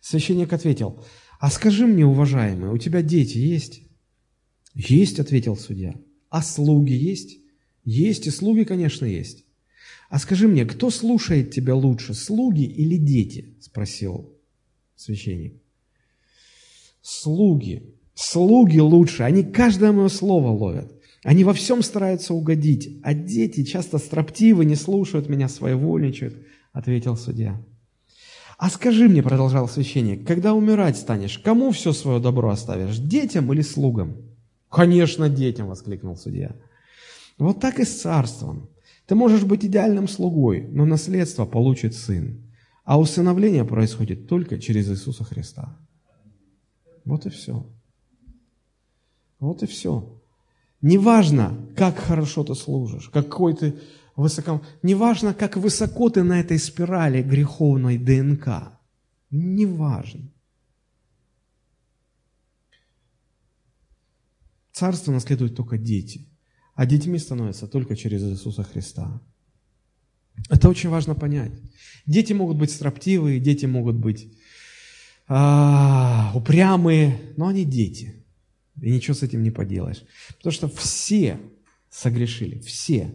Священник ответил: «А скажи мне, уважаемый, у тебя дети есть?» «Есть», — ответил судья. «А слуги есть?» «Есть, и слуги, конечно, есть». «А скажи мне, кто слушает тебя лучше, слуги или дети?» – спросил священник. «Слуги. Слуги лучше. Они каждое мое слово ловят. Они во всем стараются угодить. А дети часто строптивы, не слушают меня, своевольничают», – ответил судья. «А скажи мне, – продолжал священник, – когда умирать станешь, кому все свое добро оставишь, детям или слугам?» «Конечно, детям», – воскликнул судья. «Вот так и с царством. Ты можешь быть идеальным слугой, но наследство получит сын. А усыновление происходит только через Иисуса Христа». Вот и все. Вот и все. Неважно, как хорошо ты служишь, какой ты высоко... Неважно, как высоко ты на этой спирали греховной ДНК. Неважно. Царство наследуют только дети. А детьми становятся только через Иисуса Христа. Это очень важно понять. Дети могут быть строптивые, дети могут быть упрямые, но они дети. И ничего с этим не поделаешь. Потому что все согрешили, все.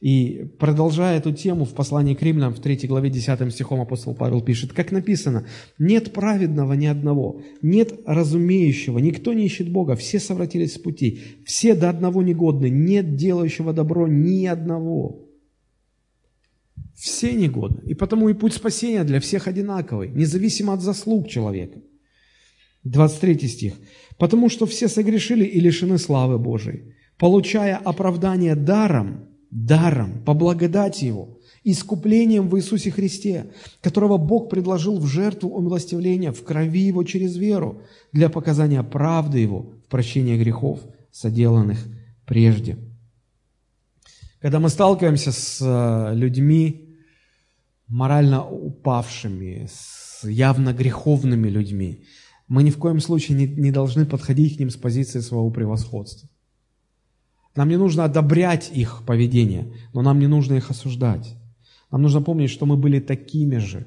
И продолжая эту тему, в послании к Римлянам, в 3 главе 10 стихом апостол Павел пишет, как написано: «Нет праведного ни одного, нет разумеющего, никто не ищет Бога, все совратились с пути, все до одного негодны, нет делающего добро ни одного». Все негодны. И потому и путь спасения для всех одинаковый, независимо от заслуг человека. 23 стих. «Потому что все согрешили и лишены славы Божией, получая оправдание даром, по благодати Его, искуплением в Иисусе Христе, которого Бог предложил в жертву умилостивления в крови Его через веру для показания правды Его в прощении грехов, соделанных прежде». Когда мы сталкиваемся с людьми, морально упавшими, с явно греховными людьми, мы ни в коем случае не должны подходить к ним с позиции своего превосходства. Нам не нужно одобрять их поведение, но нам не нужно их осуждать. Нам нужно помнить, что мы были такими же,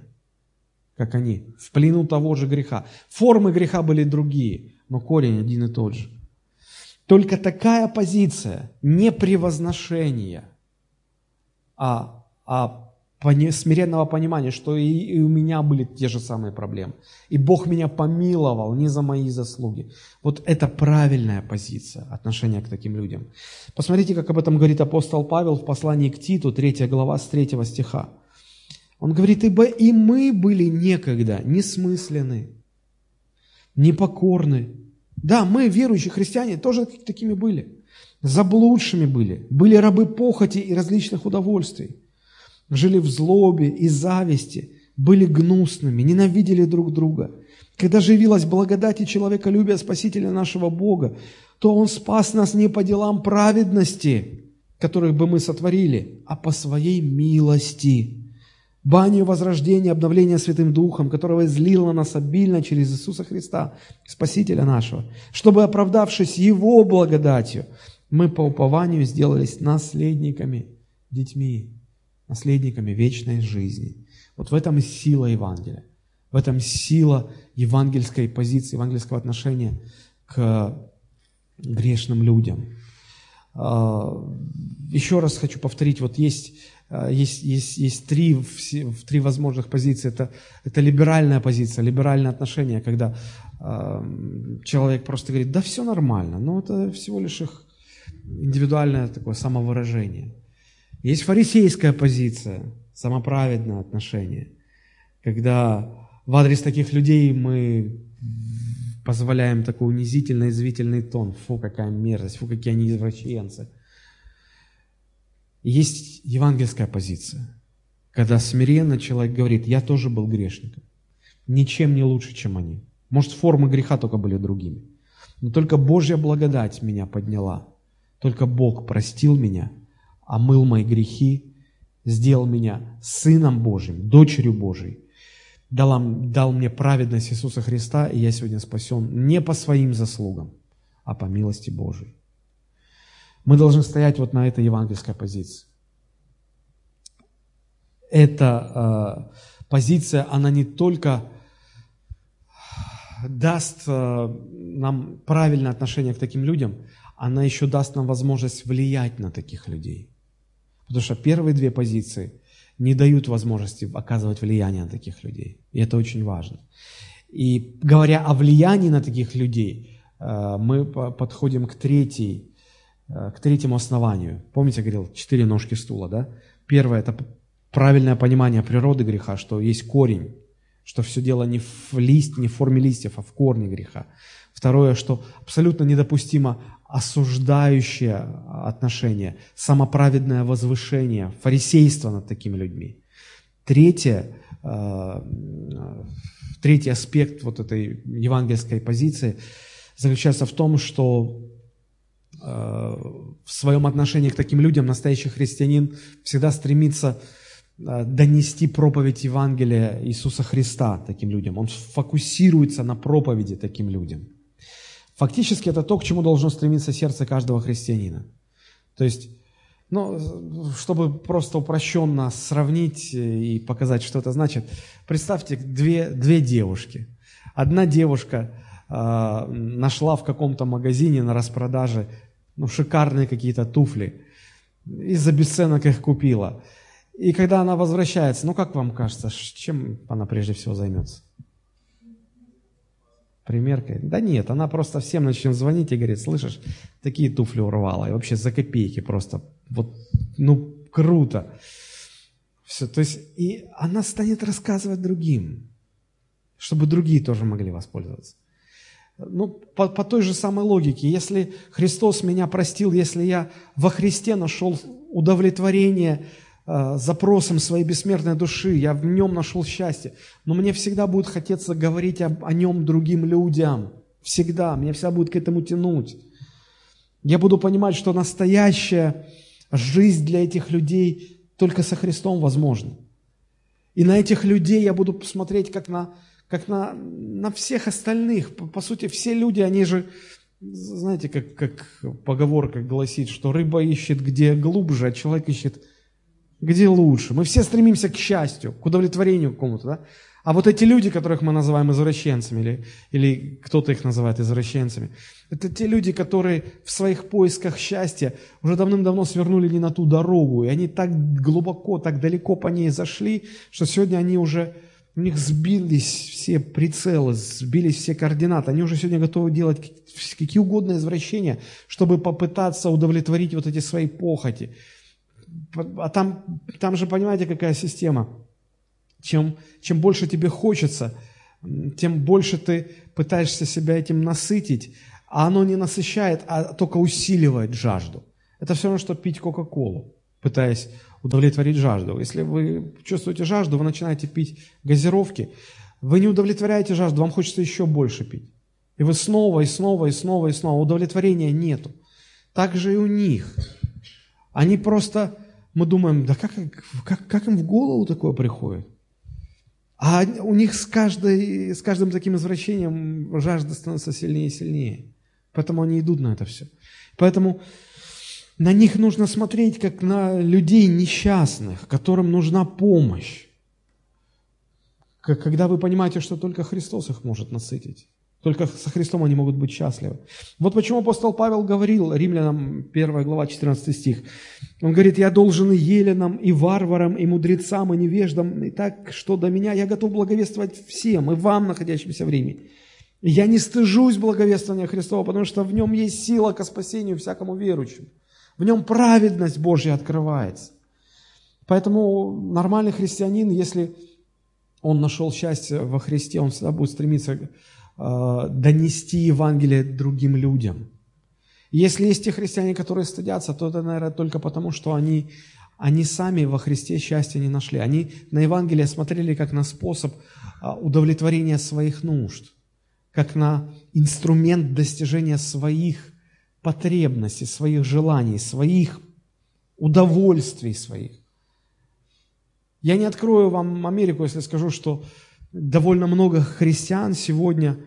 как они, в плену того же греха. Формы греха были другие, но корень один и тот же. Только такая позиция, не превозношение, смиренного понимания, что и у меня были те же самые проблемы, и Бог меня помиловал не за мои заслуги. Вот это правильная позиция отношения к таким людям. Посмотрите, как об этом говорит апостол Павел в послании к Титу, 3 глава, с 3 стиха. Он говорит: «Ибо и мы были некогда несмысленны, непокорны». Да, мы, верующие христиане, тоже такими были. Заблудшими были рабы похоти и различных удовольствий. Жили в злобе и зависти, были гнусными, ненавидели друг друга. Когда же явилась благодать и человеколюбие Спасителя нашего Бога, то Он спас нас не по делам праведности, которых бы мы сотворили, а по Своей милости, банию возрождения, обновления Святым Духом, которого излил на нас обильно через Иисуса Христа, Спасителя нашего, чтобы, оправдавшись Его благодатью, мы по упованию сделались наследниками вечной жизни. Вот в этом и сила Евангелия, в этом сила евангельской позиции, евангельского отношения к грешным людям. Еще раз хочу повторить, вот есть три возможных позиции. Это либеральная позиция, либеральное отношение, когда человек просто говорит: да все нормально, но это всего лишь их индивидуальное такое самовыражение. Есть фарисейская позиция, самоправедное отношение, когда в адрес таких людей мы позволяем такой унизительно извительный тон: фу, какая мерзость, фу, какие они извращенцы. Есть евангельская позиция, когда смиренно человек говорит: я тоже был грешником, ничем не лучше, чем они. Может, формы греха только были другими. Но только Божья благодать меня подняла. Только Бог простил меня, омыл мои грехи, сделал меня сыном Божьим, дочерью Божьей. Дал мне праведность Иисуса Христа, и я сегодня спасен не по своим заслугам, а по милости Божией. Мы должны стоять вот на этой евангельской позиции. Эта позиция, она не только даст нам правильное отношение к таким людям, она еще даст нам возможность влиять на таких людей. Потому что первые две позиции не дают возможности оказывать влияние на таких людей. И это очень важно. И говоря о влиянии на таких людей, мы подходим к третьему основанию. Помните, я говорил, 4 ножки стула, да? Первое – это правильное понимание природы греха, что есть корень, что все дело не в форме листьев, а в корне греха. Второе, что абсолютно недопустимо осуждающее отношение, самоправедное возвышение, фарисейство над такими людьми. Третий аспект вот этой евангельской позиции заключается в том, что в своем отношении к таким людям настоящий христианин всегда стремится донести проповедь Евангелия Иисуса Христа таким людям. Он фокусируется на проповеди таким людям. Фактически это то, к чему должно стремиться сердце каждого христианина. То есть, чтобы просто упрощенно сравнить и показать, что это значит, представьте две девушки. Одна девушка нашла в каком-то магазине на распродаже шикарные какие-то туфли и за бесценок их купила. И когда она возвращается, как вам кажется, чем она прежде всего займется? Примеркой? Да нет, она просто всем начнет звонить и говорит: слышишь, такие туфли урвала, и вообще за копейки просто, круто. Все, то есть, и она станет рассказывать другим, чтобы другие тоже могли воспользоваться. По той же самой логике, если Христос меня простил, если я во Христе нашел удовлетворение запросом своей бессмертной души, я в нем нашел счастье. Но мне всегда будет хотеться говорить о нем другим людям. Всегда. Меня всегда будет к этому тянуть. Я буду понимать, что настоящая жизнь для этих людей только со Христом возможна. И на этих людей я буду смотреть как на всех остальных. По сути, все люди, они же, знаете, как поговорка гласит, что рыба ищет где глубже, а человек ищет где лучше. Мы все стремимся к счастью, к удовлетворению какому-то, да? А вот эти люди, которых мы называем извращенцами, или кто-то их называет извращенцами, это те люди, которые в своих поисках счастья уже давным-давно свернули не на ту дорогу, и они так глубоко, так далеко по ней зашли, что сегодня они уже, у них сбились все прицелы, сбились все координаты, они уже сегодня готовы делать какие угодно извращения, чтобы попытаться удовлетворить вот эти свои похоти. А там же, понимаете, какая система? Чем больше тебе хочется, тем больше ты пытаешься себя этим насытить, а оно не насыщает, а только усиливает жажду. Это все равно, что пить Кока-Колу, пытаясь удовлетворить жажду. Если вы чувствуете жажду, вы начинаете пить газировки, вы не удовлетворяете жажду, вам хочется еще больше пить. И вы снова, и снова, и снова, и снова. Удовлетворения нету. Так же и у них. Они просто, мы думаем, да как им в голову такое приходит? А у них с каждым таким извращением жажда становится сильнее и сильнее. Поэтому они идут на это все. Поэтому на них нужно смотреть, как на людей несчастных, которым нужна помощь. Когда вы понимаете, что только Христос их может насытить. Только со Христом они могут быть счастливы. Вот почему апостол Павел говорил, Римлянам 1 глава, 14 стих. Он говорит: «Я должен и еленам, и варварам, и мудрецам, и невеждам, и так, что до меня, я готов благовествовать всем, и вам, находящимся в Риме. Я не стыжусь благовествования Христова, потому что в нем есть сила ко спасению всякому верующему. В нем праведность Божья открывается». Поэтому нормальный христианин, если он нашел счастье во Христе, он всегда будет стремиться донести Евангелие другим людям. Если есть те христиане, которые стыдятся, то это, наверное, только потому, что они Они сами во Христе счастья не нашли. Они на Евангелие смотрели как на способ удовлетворения своих нужд, как на инструмент достижения своих потребностей, своих желаний, своих удовольствий своих. Я не открою вам Америку, если скажу, что довольно много христиан сегодня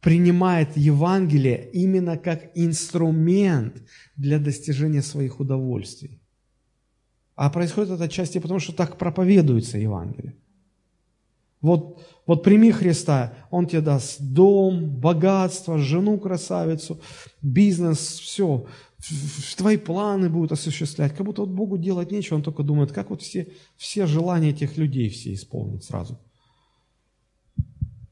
принимает Евангелие именно как инструмент для достижения своих удовольствий. А происходит это отчасти потому, что так проповедуется Евангелие. Вот прими Христа, Он тебе даст дом, богатство, жену красавицу, бизнес, все. Твои планы будут осуществлять. Как будто вот Богу делать нечего, Он только думает, как вот все желания этих людей все исполнить сразу.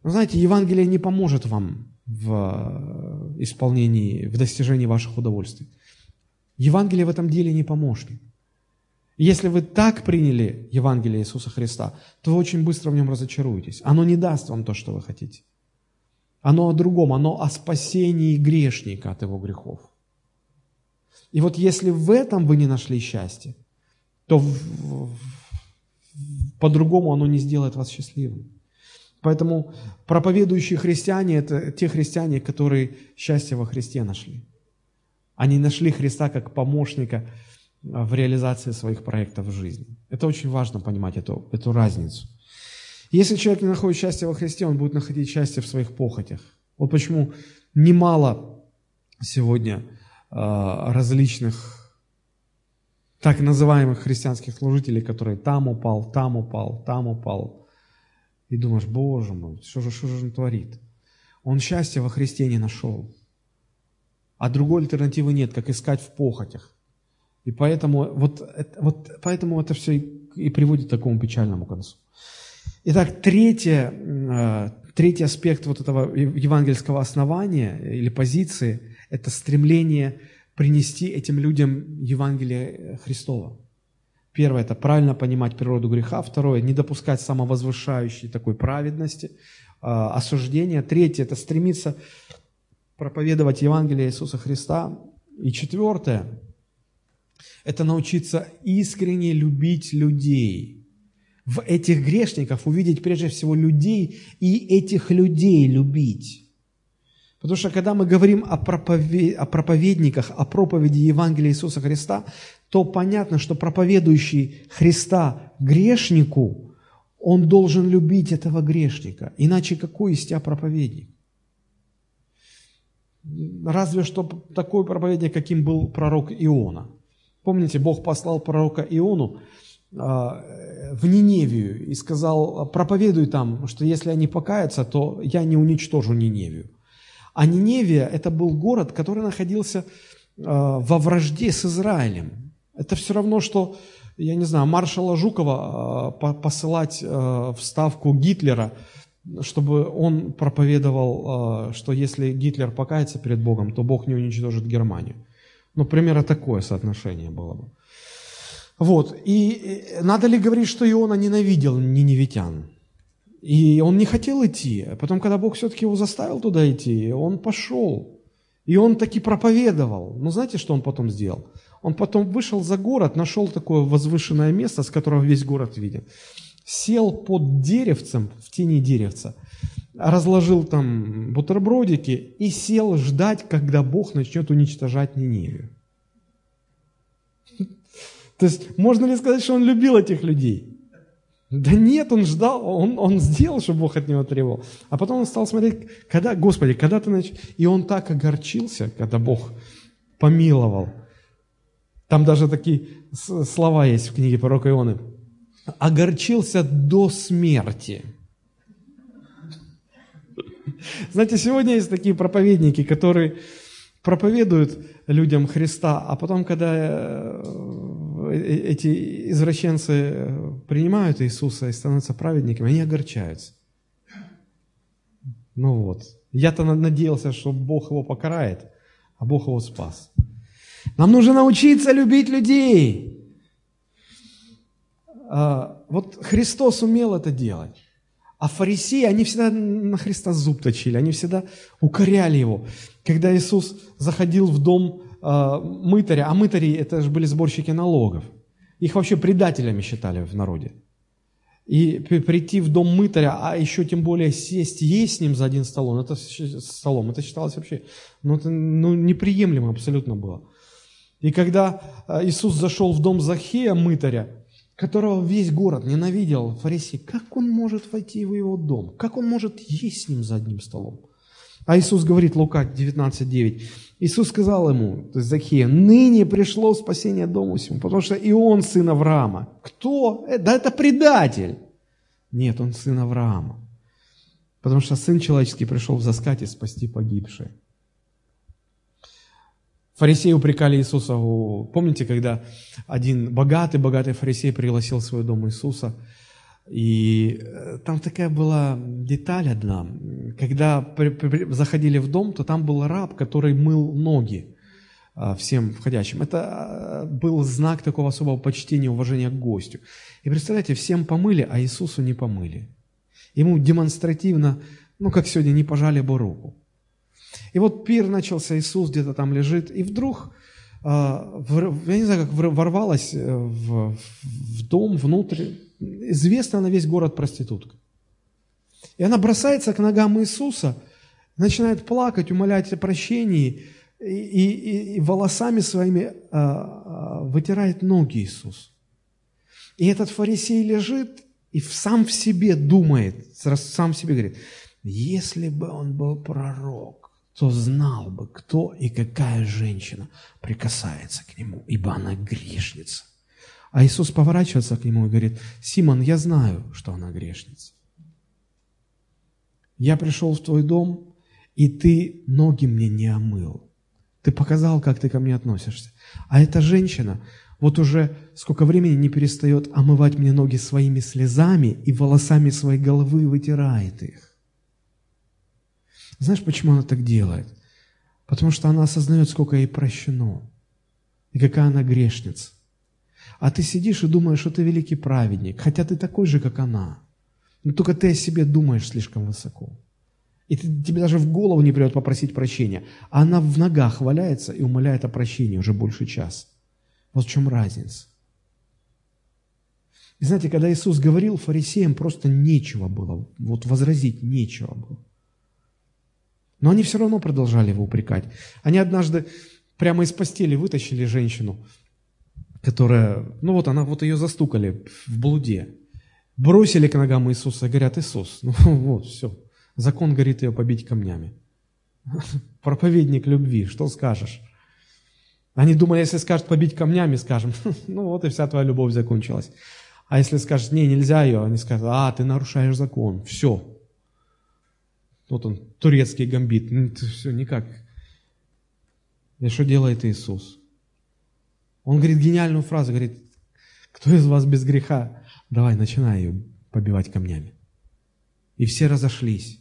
Но знаете, Евангелие не поможет вам в исполнении, в достижении ваших удовольствий. Евангелие в этом деле не поможет. Если вы так приняли Евангелие Иисуса Христа, то вы очень быстро в нем разочаруетесь. Оно не даст вам то, что вы хотите. Оно о другом, оно о спасении грешника от его грехов. И вот если в этом вы не нашли счастье, то по-другому оно не сделает вас счастливым. Поэтому проповедующие христиане – это те христиане, которые счастье во Христе нашли. Они нашли Христа как помощника в реализации своих проектов в жизни. Это очень важно понимать, эту разницу. Если человек не находит счастья во Христе, он будет находить счастье в своих похотях. Вот почему немало сегодня различных так называемых христианских служителей, которые там упал, там упал, там упал. И думаешь, Боже мой, что же он творит? Он счастья во Христе не нашел. А другой альтернативы нет, как искать в похотях. И поэтому поэтому это все и приводит к такому печальному концу. Итак, третий аспект вот этого евангельского основания или позиции – это стремление принести этим людям Евангелие Христово. Первое – это правильно понимать природу греха. Второе – не допускать самовозвышающей такой праведности, осуждения. Третье – это стремиться проповедовать Евангелие Иисуса Христа. И четвертое – это научиться искренне любить людей. В этих грешников увидеть прежде всего людей и этих людей любить. Потому что когда мы говорим о проповедниках, о проповеди Евангелия Иисуса Христа, то понятно, что проповедующий Христа грешнику, он должен любить этого грешника. Иначе какой из тебя проповедник? Разве что такой проповедник, каким был пророк Иона. Помните, Бог послал пророка Иону в Ниневию и сказал, проповедуй там, что если они покаятся, то я не уничтожу Ниневию. А Ниневия – это был город, который находился во вражде с Израилем. Это все равно, что, я не знаю, маршала Жукова посылать в ставку Гитлера, чтобы он проповедовал, что если Гитлер покается перед Богом, то Бог не уничтожит Германию. Ну, примерно такое соотношение было бы. Вот, и надо ли говорить, что Иона ненавидел ниневитян? И он не хотел идти. Потом, когда Бог все-таки его заставил туда идти, он пошел. И он таки проповедовал. Но знаете, что он потом сделал? Он потом вышел за город, нашел такое возвышенное место, с которого весь город виден. Сел под деревцем, в тени деревца, разложил там бутербродики и сел ждать, когда Бог начнет уничтожать Ниневию. То есть, можно ли сказать, что он любил этих людей? Да нет, он ждал, он сделал, что Бог от него требовал. А потом он стал смотреть, Господи, когда ты начнешь... И он так огорчился, когда Бог помиловал. Там даже такие слова есть в книге пророка Ионы. «Огорчился до смерти». Знаете, сегодня есть такие проповедники, которые проповедуют людям Христа, а потом, когда эти извращенцы принимают Иисуса и становятся праведниками, они огорчаются. Ну вот, я-то надеялся, что Бог его покарает, а Бог его спас. Нам нужно научиться любить людей. Вот Христос умел это делать. А фарисеи, они всегда на Христа зуб точили, они всегда укоряли его. Когда Иисус заходил в дом мытаря, а мытари – это же были сборщики налогов. Их вообще предателями считали в народе. И прийти в дом мытаря, а еще тем более сесть, есть с ним за один столом, это считалось вообще, неприемлемо абсолютно было. И когда Иисус зашел в дом Закхея, мытаря, которого весь город ненавидел, фарисеи, как он может войти в его дом? Как он может есть с ним за одним столом? А Иисус говорит, Лука 19:9, Иисус сказал ему, то есть Закхею, ныне пришло спасение дому сему, потому что и он сын Авраама. Кто? Да это предатель. Нет, он сын Авраама. Потому что Сын Человеческий пришел взыскать и спасти погибшие. Фарисеи упрекали Иисуса. Помните, когда один богатый фарисей пригласил в свой дом Иисуса? И там такая была деталь одна. Когда заходили в дом, то там был раб, который мыл ноги всем входящим. Это был знак такого особого почтения, уважения к гостю. И представляете, всем помыли, а Иисусу не помыли. Ему демонстративно, как сегодня, не пожали бы руку. И вот пир начался, Иисус где-то там лежит, и вдруг, я не знаю, как ворвалась в дом, внутрь, известная на весь город проститутка. И она бросается к ногам Иисуса, начинает плакать, умолять о прощении, и волосами своими вытирает ноги Иисус. И этот фарисей лежит и сам в себе думает, сам в себе говорит, если бы он был пророк, то знал бы, кто и какая женщина прикасается к нему, ибо она грешница. А Иисус поворачивается к нему и говорит, Симон, я знаю, что она грешница. Я пришел в твой дом, и ты ноги мне не омыл. Ты показал, как ты ко мне относишься. А эта женщина вот уже сколько времени не перестает омывать мне ноги своими слезами и волосами своей головы вытирает их. Знаешь, почему она так делает? Потому что она осознает, сколько ей прощено, и какая она грешница. А ты сидишь и думаешь, что ты великий праведник, хотя ты такой же, как она. Но только ты о себе думаешь слишком высоко. И тебе даже в голову не придет попросить прощения. А она в ногах валяется и умоляет о прощении уже больше часа. Вот в чем разница. И знаете, когда Иисус говорил, фарисеям просто нечего было. Вот возразить нечего было. Но они все равно продолжали его упрекать. Они однажды прямо из постели вытащили женщину, которая, ее застукали в блуде, бросили к ногам Иисуса и говорят, Иисус, все, закон говорит ее побить камнями. Проповедник любви, что скажешь? Они думали, если скажут побить камнями, скажем, и вся твоя любовь закончилась. А если скажешь, нельзя ее, они скажут, ты нарушаешь закон, все. Вот он, турецкий гамбит, все никак. И что делает Иисус? Он говорит гениальную фразу, говорит, кто из вас без греха? Давай, начинай ее побивать камнями. И все разошлись.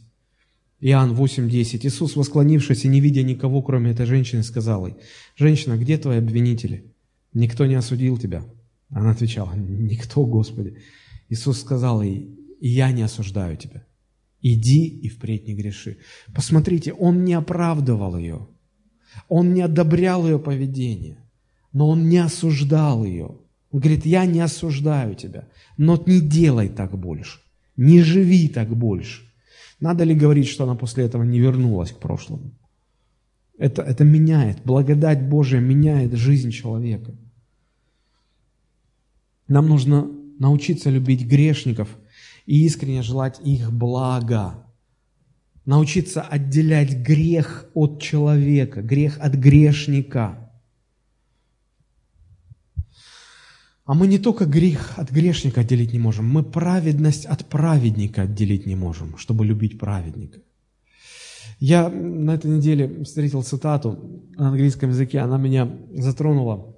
Иоанн 8:10. Иисус, восклонившись и не видя никого, кроме этой женщины, сказал ей, «Женщина, где твои обвинители? Никто не осудил тебя». Она отвечала, «Никто, Господи». Иисус сказал ей, «Я не осуждаю тебя. Иди и впредь не греши». Посмотрите, он не оправдывал ее. Он не одобрял ее поведение. Но он не осуждал ее. Он говорит, я не осуждаю тебя, но не делай так больше, не живи так больше. Надо ли говорить, что она после этого не вернулась к прошлому? Это меняет, благодать Божия меняет жизнь человека. Нам нужно научиться любить грешников и искренне желать их блага. Научиться отделять грех от человека, грех от грешника. А мы не только грех от грешника отделить не можем, мы праведность от праведника отделить не можем, чтобы любить праведника. Я на этой неделе встретил цитату на английском языке, она меня затронула,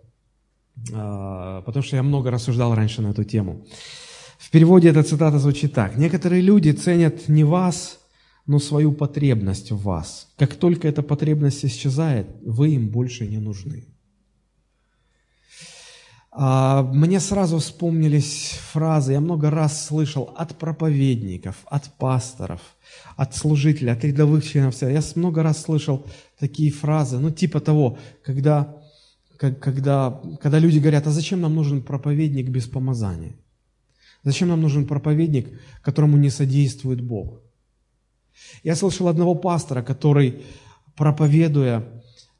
потому что я много рассуждал раньше на эту тему. В переводе эта цитата звучит так. «Некоторые люди ценят не вас, но свою потребность в вас. Как только эта потребность исчезает, вы им больше не нужны». Мне сразу вспомнились фразы, я много раз слышал от проповедников, от пасторов, от служителей, от рядовых членов церкви. Я много раз слышал такие фразы, типа того, когда когда люди говорят, а зачем нам нужен проповедник без помазания? Зачем нам нужен проповедник, которому не содействует Бог? Я слышал одного пастора, который, проповедуя,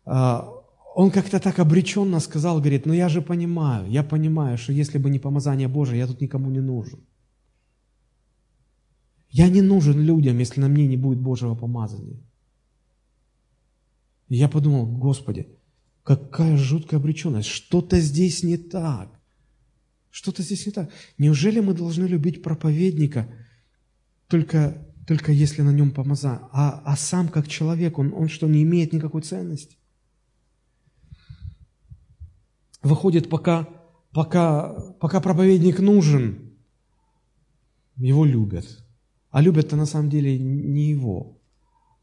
он как-то так обреченно сказал, говорит, ну я понимаю, что если бы не помазание Божие, я тут никому не нужен. Я не нужен людям, если на мне не будет Божьего помазания. И я подумал, Господи, какая жуткая обреченность, что-то здесь не так. Неужели мы должны любить проповедника только если на нем помазание? А сам как человек, он что, не имеет никакой ценности? Выходит, пока проповедник нужен, его любят. А любят-то на самом деле не его.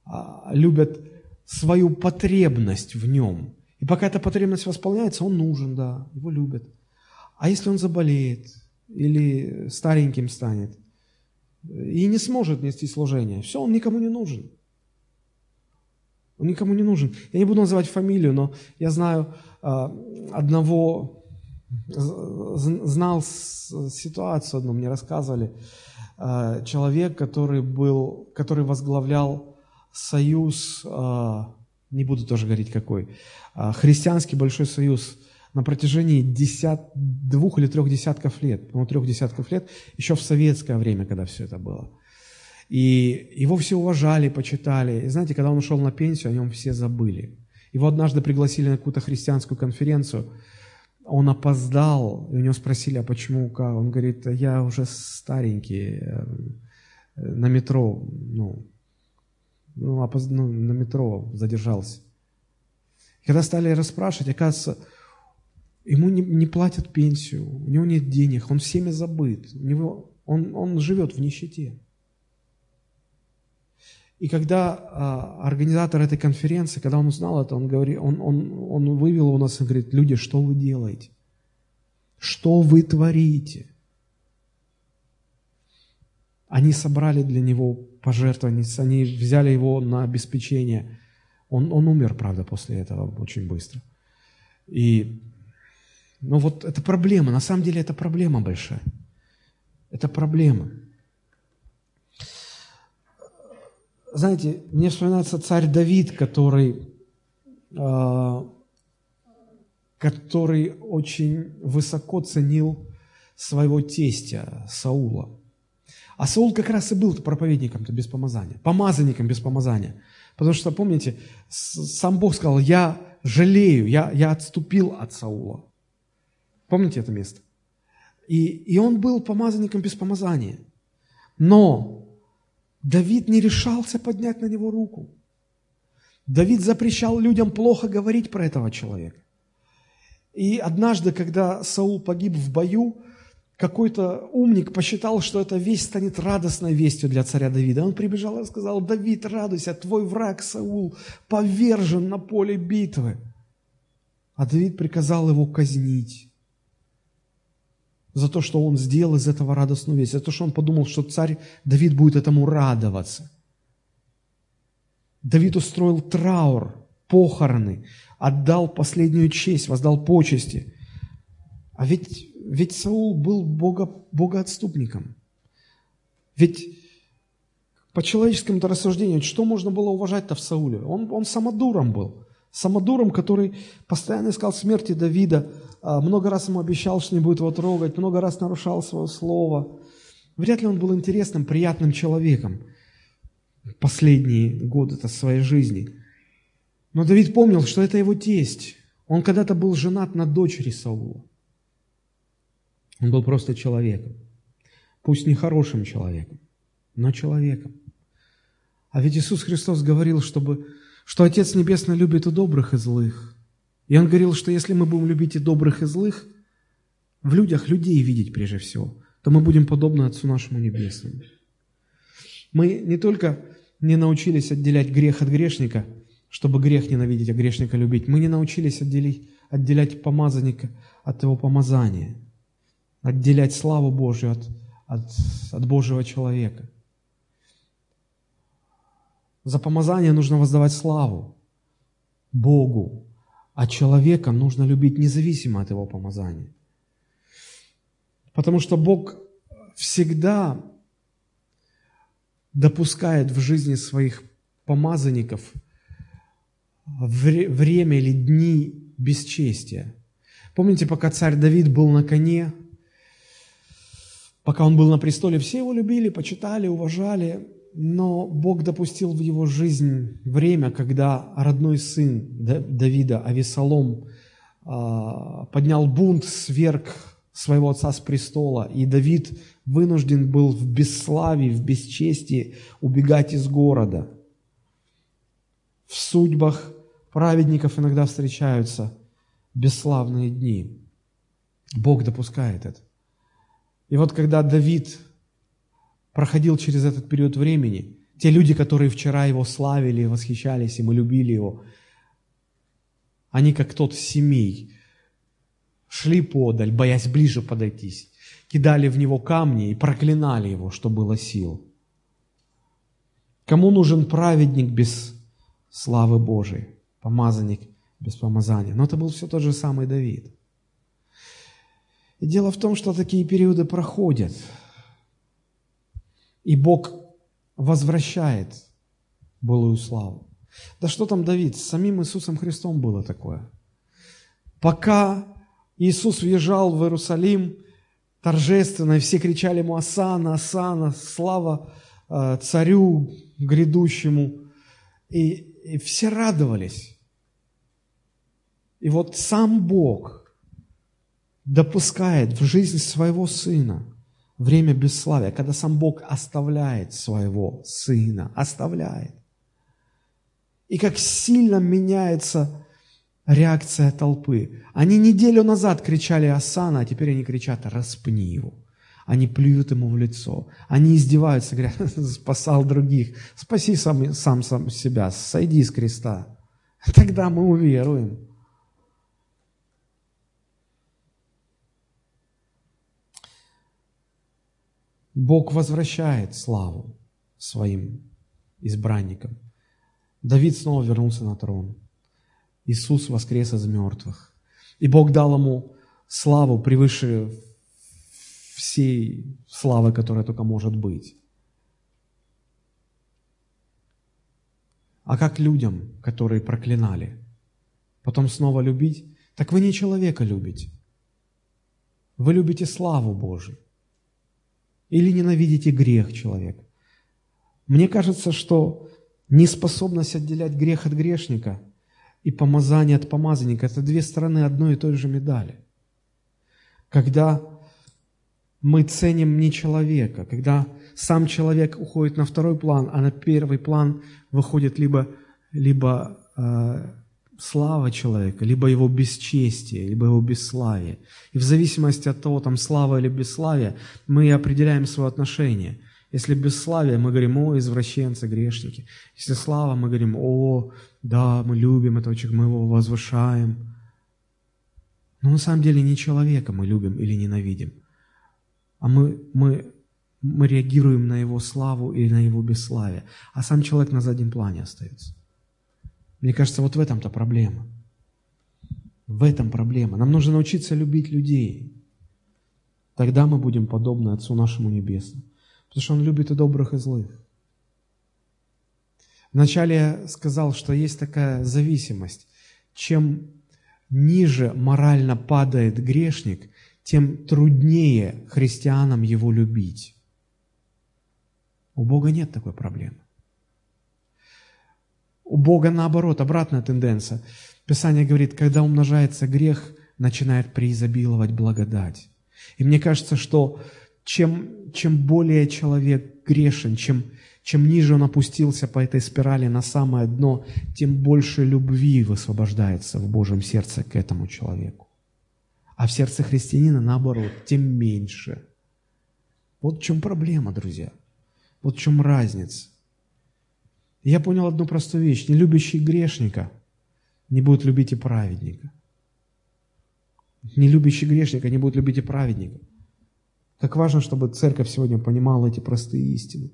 А любят свою потребность в нем. И пока эта потребность восполняется, он нужен, да, его любят. А если он заболеет или стареньким станет и не сможет нести служение, все, он никому не нужен. Он никому не нужен. Я не буду называть фамилию, но я знаю одного, знал ситуацию одну, мне рассказывали, человек, который возглавлял союз, не буду тоже говорить какой, христианский большой союз на протяжении 2 или 3 десятков лет, по-моему, 3 десятков лет, еще в советское время, когда все это было. И его все уважали, почитали. И знаете, когда он ушел на пенсию, о нем все забыли. Его однажды пригласили на какую-то христианскую конференцию. Он опоздал, и у него спросили, а почему, как? Он говорит, я уже старенький, на метро, на метро задержался. И когда стали расспрашивать, оказывается, ему не платят пенсию, у него нет денег, он всеми забыт, он живет в нищете. И когда организатор этой конференции, когда он узнал это, он вывел его на сцену, говорит, люди, что вы делаете? Что вы творите? Они собрали для него пожертвования, они взяли его на обеспечение. Он умер, правда, после этого очень быстро. Но вот это проблема, на самом деле это проблема большая. Это проблема. Знаете, мне вспоминается царь Давид, который очень высоко ценил своего тестя Саула. А Саул как раз и был проповедником-то без помазания, помазанником без помазания. Потому что, помните, сам Бог сказал, я жалею, я отступил от Саула. Помните это место? И он был помазанником без помазания. Но Давид не решался поднять на него руку. Давид запрещал людям плохо говорить про этого человека. И однажды, когда Саул погиб в бою, какой-то умник посчитал, что эта весть станет радостной вестью для царя Давида. Он прибежал и сказал, Давид, радуйся, твой враг Саул повержен на поле битвы. А Давид приказал его казнить за то, что он сделал из этого радостную весть, за то, что он подумал, что царь Давид будет этому радоваться. Давид устроил траур, похороны, отдал последнюю честь, воздал почести. А ведь Саул был богоотступником. Ведь по человеческому-то рассуждению, что можно было уважать-то в Сауле? Он самодуром был. Самодуром, который постоянно искал смерти Давида, много раз ему обещал, что не будет его трогать, много раз нарушал свое слово. Вряд ли он был интересным, приятным человеком последние годы-то своей жизни. Но Давид помнил, что это его тесть. Он когда-то был женат на дочери Саула. Он был просто человеком. Пусть не хорошим человеком, но человеком. А ведь Иисус Христос говорил, что Отец Небесный любит и добрых, и злых. И Он говорил, что если мы будем любить и добрых, и злых, в людях людей видеть прежде всего, то мы будем подобны Отцу нашему Небесному. Мы не только не научились отделять грех от грешника, чтобы грех ненавидеть, а грешника любить, мы не научились отделять помазанника от его помазания, отделять славу Божию от Божьего человека. За помазание нужно воздавать славу Богу, А человека нужно любить независимо от его помазания. Потому что Бог всегда допускает в жизни своих помазанников время или дни бесчестия. Помните, пока царь Давид был на коне, пока он был на престоле, все его любили, почитали, уважали, но Бог допустил в его жизнь время, когда родной сын Давида, Авессалом, поднял бунт, сверг своего отца с престола, и Давид вынужден был в бесславии, в бесчестии убегать из города. В судьбах праведников иногда встречаются бесславные дни. Бог допускает это. И вот когда Давид проходил через этот период времени, те люди, которые вчера его славили, восхищались им и любили его, они, как тот Семей, шли подаль, боясь ближе подойтись, кидали в него камни и проклинали его, что было сил. Кому нужен праведник без славы Божией, помазанник без помазания? Но это был все тот же самый Давид. И дело в том, что такие периоды проходят, и Бог возвращает былую славу. Да что там Давид, с самим Иисусом Христом было такое. Пока Иисус въезжал в Иерусалим торжественно, и все кричали ему: «Осанна, Осанна, слава царю грядущему!» И все радовались. И вот сам Бог допускает в жизнь своего Сына время бесславия, когда сам Бог оставляет своего Сына, оставляет. И как сильно меняется реакция толпы. Они неделю назад кричали «Осанна», а теперь они кричат «Распни его». Они плюют ему в лицо, они издеваются, говорят: «Спасал других, спаси сам себя, сойди с креста, тогда мы уверуем». Бог возвращает славу своим избранникам. Давид снова вернулся на трон. Иисус воскрес из мертвых. И Бог дал ему славу превыше всей славы, которая только может быть. А как людям, которые проклинали, потом снова любить? Так вы не человека любите. Вы любите славу Божию. Или ненавидите грех человека. Мне кажется, что неспособность отделять грех от грешника и помазание от помазанника – это две стороны одной и той же медали. Когда мы ценим не человека, когда сам человек уходит на второй план, а на первый план выходит либо слава человека, либо его бесчестие, либо его бесславие. И в зависимости от того, там слава или бесславие, мы определяем свое отношение. Если бесславие, мы говорим: «О, извращенцы, грешники». Если слава, мы говорим: «О, да, мы любим этого человека, мы его возвышаем». Но на самом деле не человека мы любим или ненавидим, а мы реагируем на его славу или на его бесславие, а сам человек на заднем плане остается. Мне кажется, вот в этом-то проблема. В этом проблема. Нам нужно научиться любить людей. Тогда мы будем подобны Отцу нашему Небесному. Потому что Он любит и добрых, и злых. Вначале я сказал, что есть такая зависимость. Чем ниже морально падает грешник, тем труднее христианам его любить. У Бога нет такой проблемы. У Бога, наоборот, обратная тенденция. Писание говорит: когда умножается грех, начинает преизобиловать благодать. И мне кажется, что чем более человек грешен, чем ниже он опустился по этой спирали на самое дно, тем больше любви высвобождается в Божьем сердце к этому человеку. А в сердце христианина, наоборот, тем меньше. Вот в чем проблема, друзья. Вот в чем разница. Я понял одну простую вещь. Не любящий грешника не будет любить и праведника. Не любящий грешника не будет любить и праведника. Как важно, чтобы церковь сегодня понимала эти простые истины.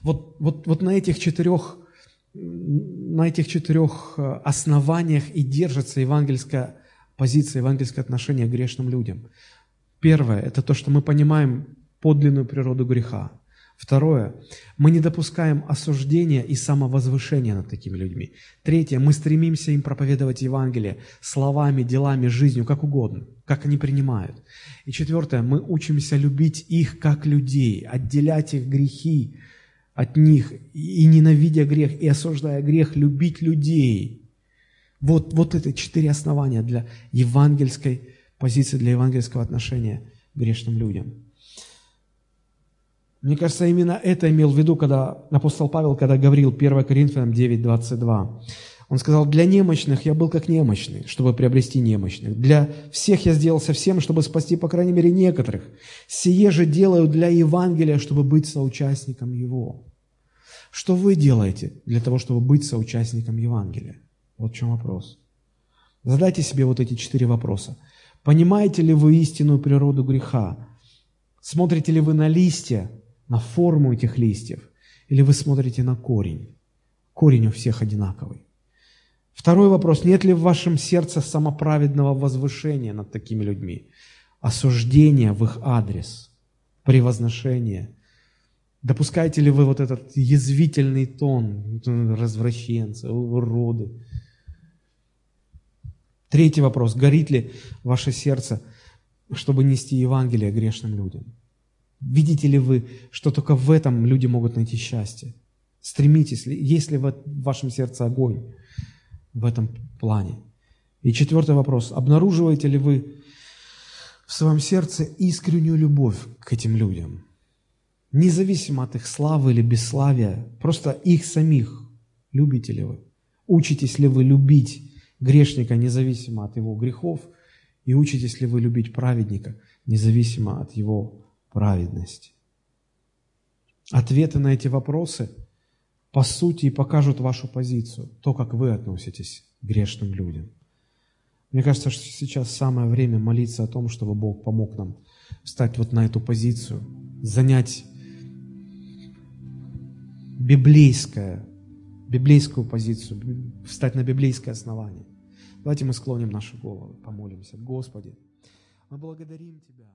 Вот на этих четырех на этих четырех основаниях и держится евангельская позиция, евангельское отношение к грешным людям. Первое – это то, что мы понимаем подлинную природу греха. Второе – мы не допускаем осуждения и самовозвышения над такими людьми. Третье – мы стремимся им проповедовать Евангелие словами, делами, жизнью, как угодно, как они принимают. И четвертое – мы учимся любить их как людей, отделять их грехи от них, и ненавидя грех, и осуждая грех, любить людей. Вот это четыре основания для евангельской позиции, для евангельского отношения к грешным людям. Мне кажется, именно это имел в виду, когда апостол Павел, когда говорил 1 Коринфянам 9:22. Он сказал: «Для немощных я был как немощный, чтобы приобрести немощных. Для всех я сделался всем, чтобы спасти, по крайней мере, некоторых. Сие же делаю для Евангелия, чтобы быть соучастником его». Что вы делаете для того, чтобы быть соучастником Евангелия? Вот в чем вопрос. Задайте себе вот эти четыре вопроса. Понимаете ли вы истинную природу греха? Смотрите ли вы на листья, на форму этих листьев, или вы смотрите на корень? Корень у всех одинаковый. Второй вопрос. Нет ли в вашем сердце самоправедного возвышения над такими людьми? Осуждения в их адрес, превозношения? Допускаете ли вы вот этот язвительный тон? Развращенцы, уроды. Третий вопрос. Горит ли ваше сердце, чтобы нести Евангелие грешным людям? Видите ли вы, что только в этом люди могут найти счастье? Стремитесь, есть ли в вашем сердце огонь в этом плане? И четвертый вопрос. Обнаруживаете ли вы в своем сердце искреннюю любовь к этим людям? Независимо от их славы или бесславия, просто их самих любите ли вы? Учитесь ли вы любить грешника, независимо от его грехов? И учитесь ли вы любить праведника, независимо от его праведности? Ответы на эти вопросы, по сути, покажут вашу позицию, то, как вы относитесь к грешным людям. Мне кажется, что сейчас самое время молиться о том, чтобы Бог помог нам встать вот на эту позицию, занять библейскую позицию, встать на библейское основание. Давайте мы склоним наши головы, помолимся. Господи, мы благодарим Тебя.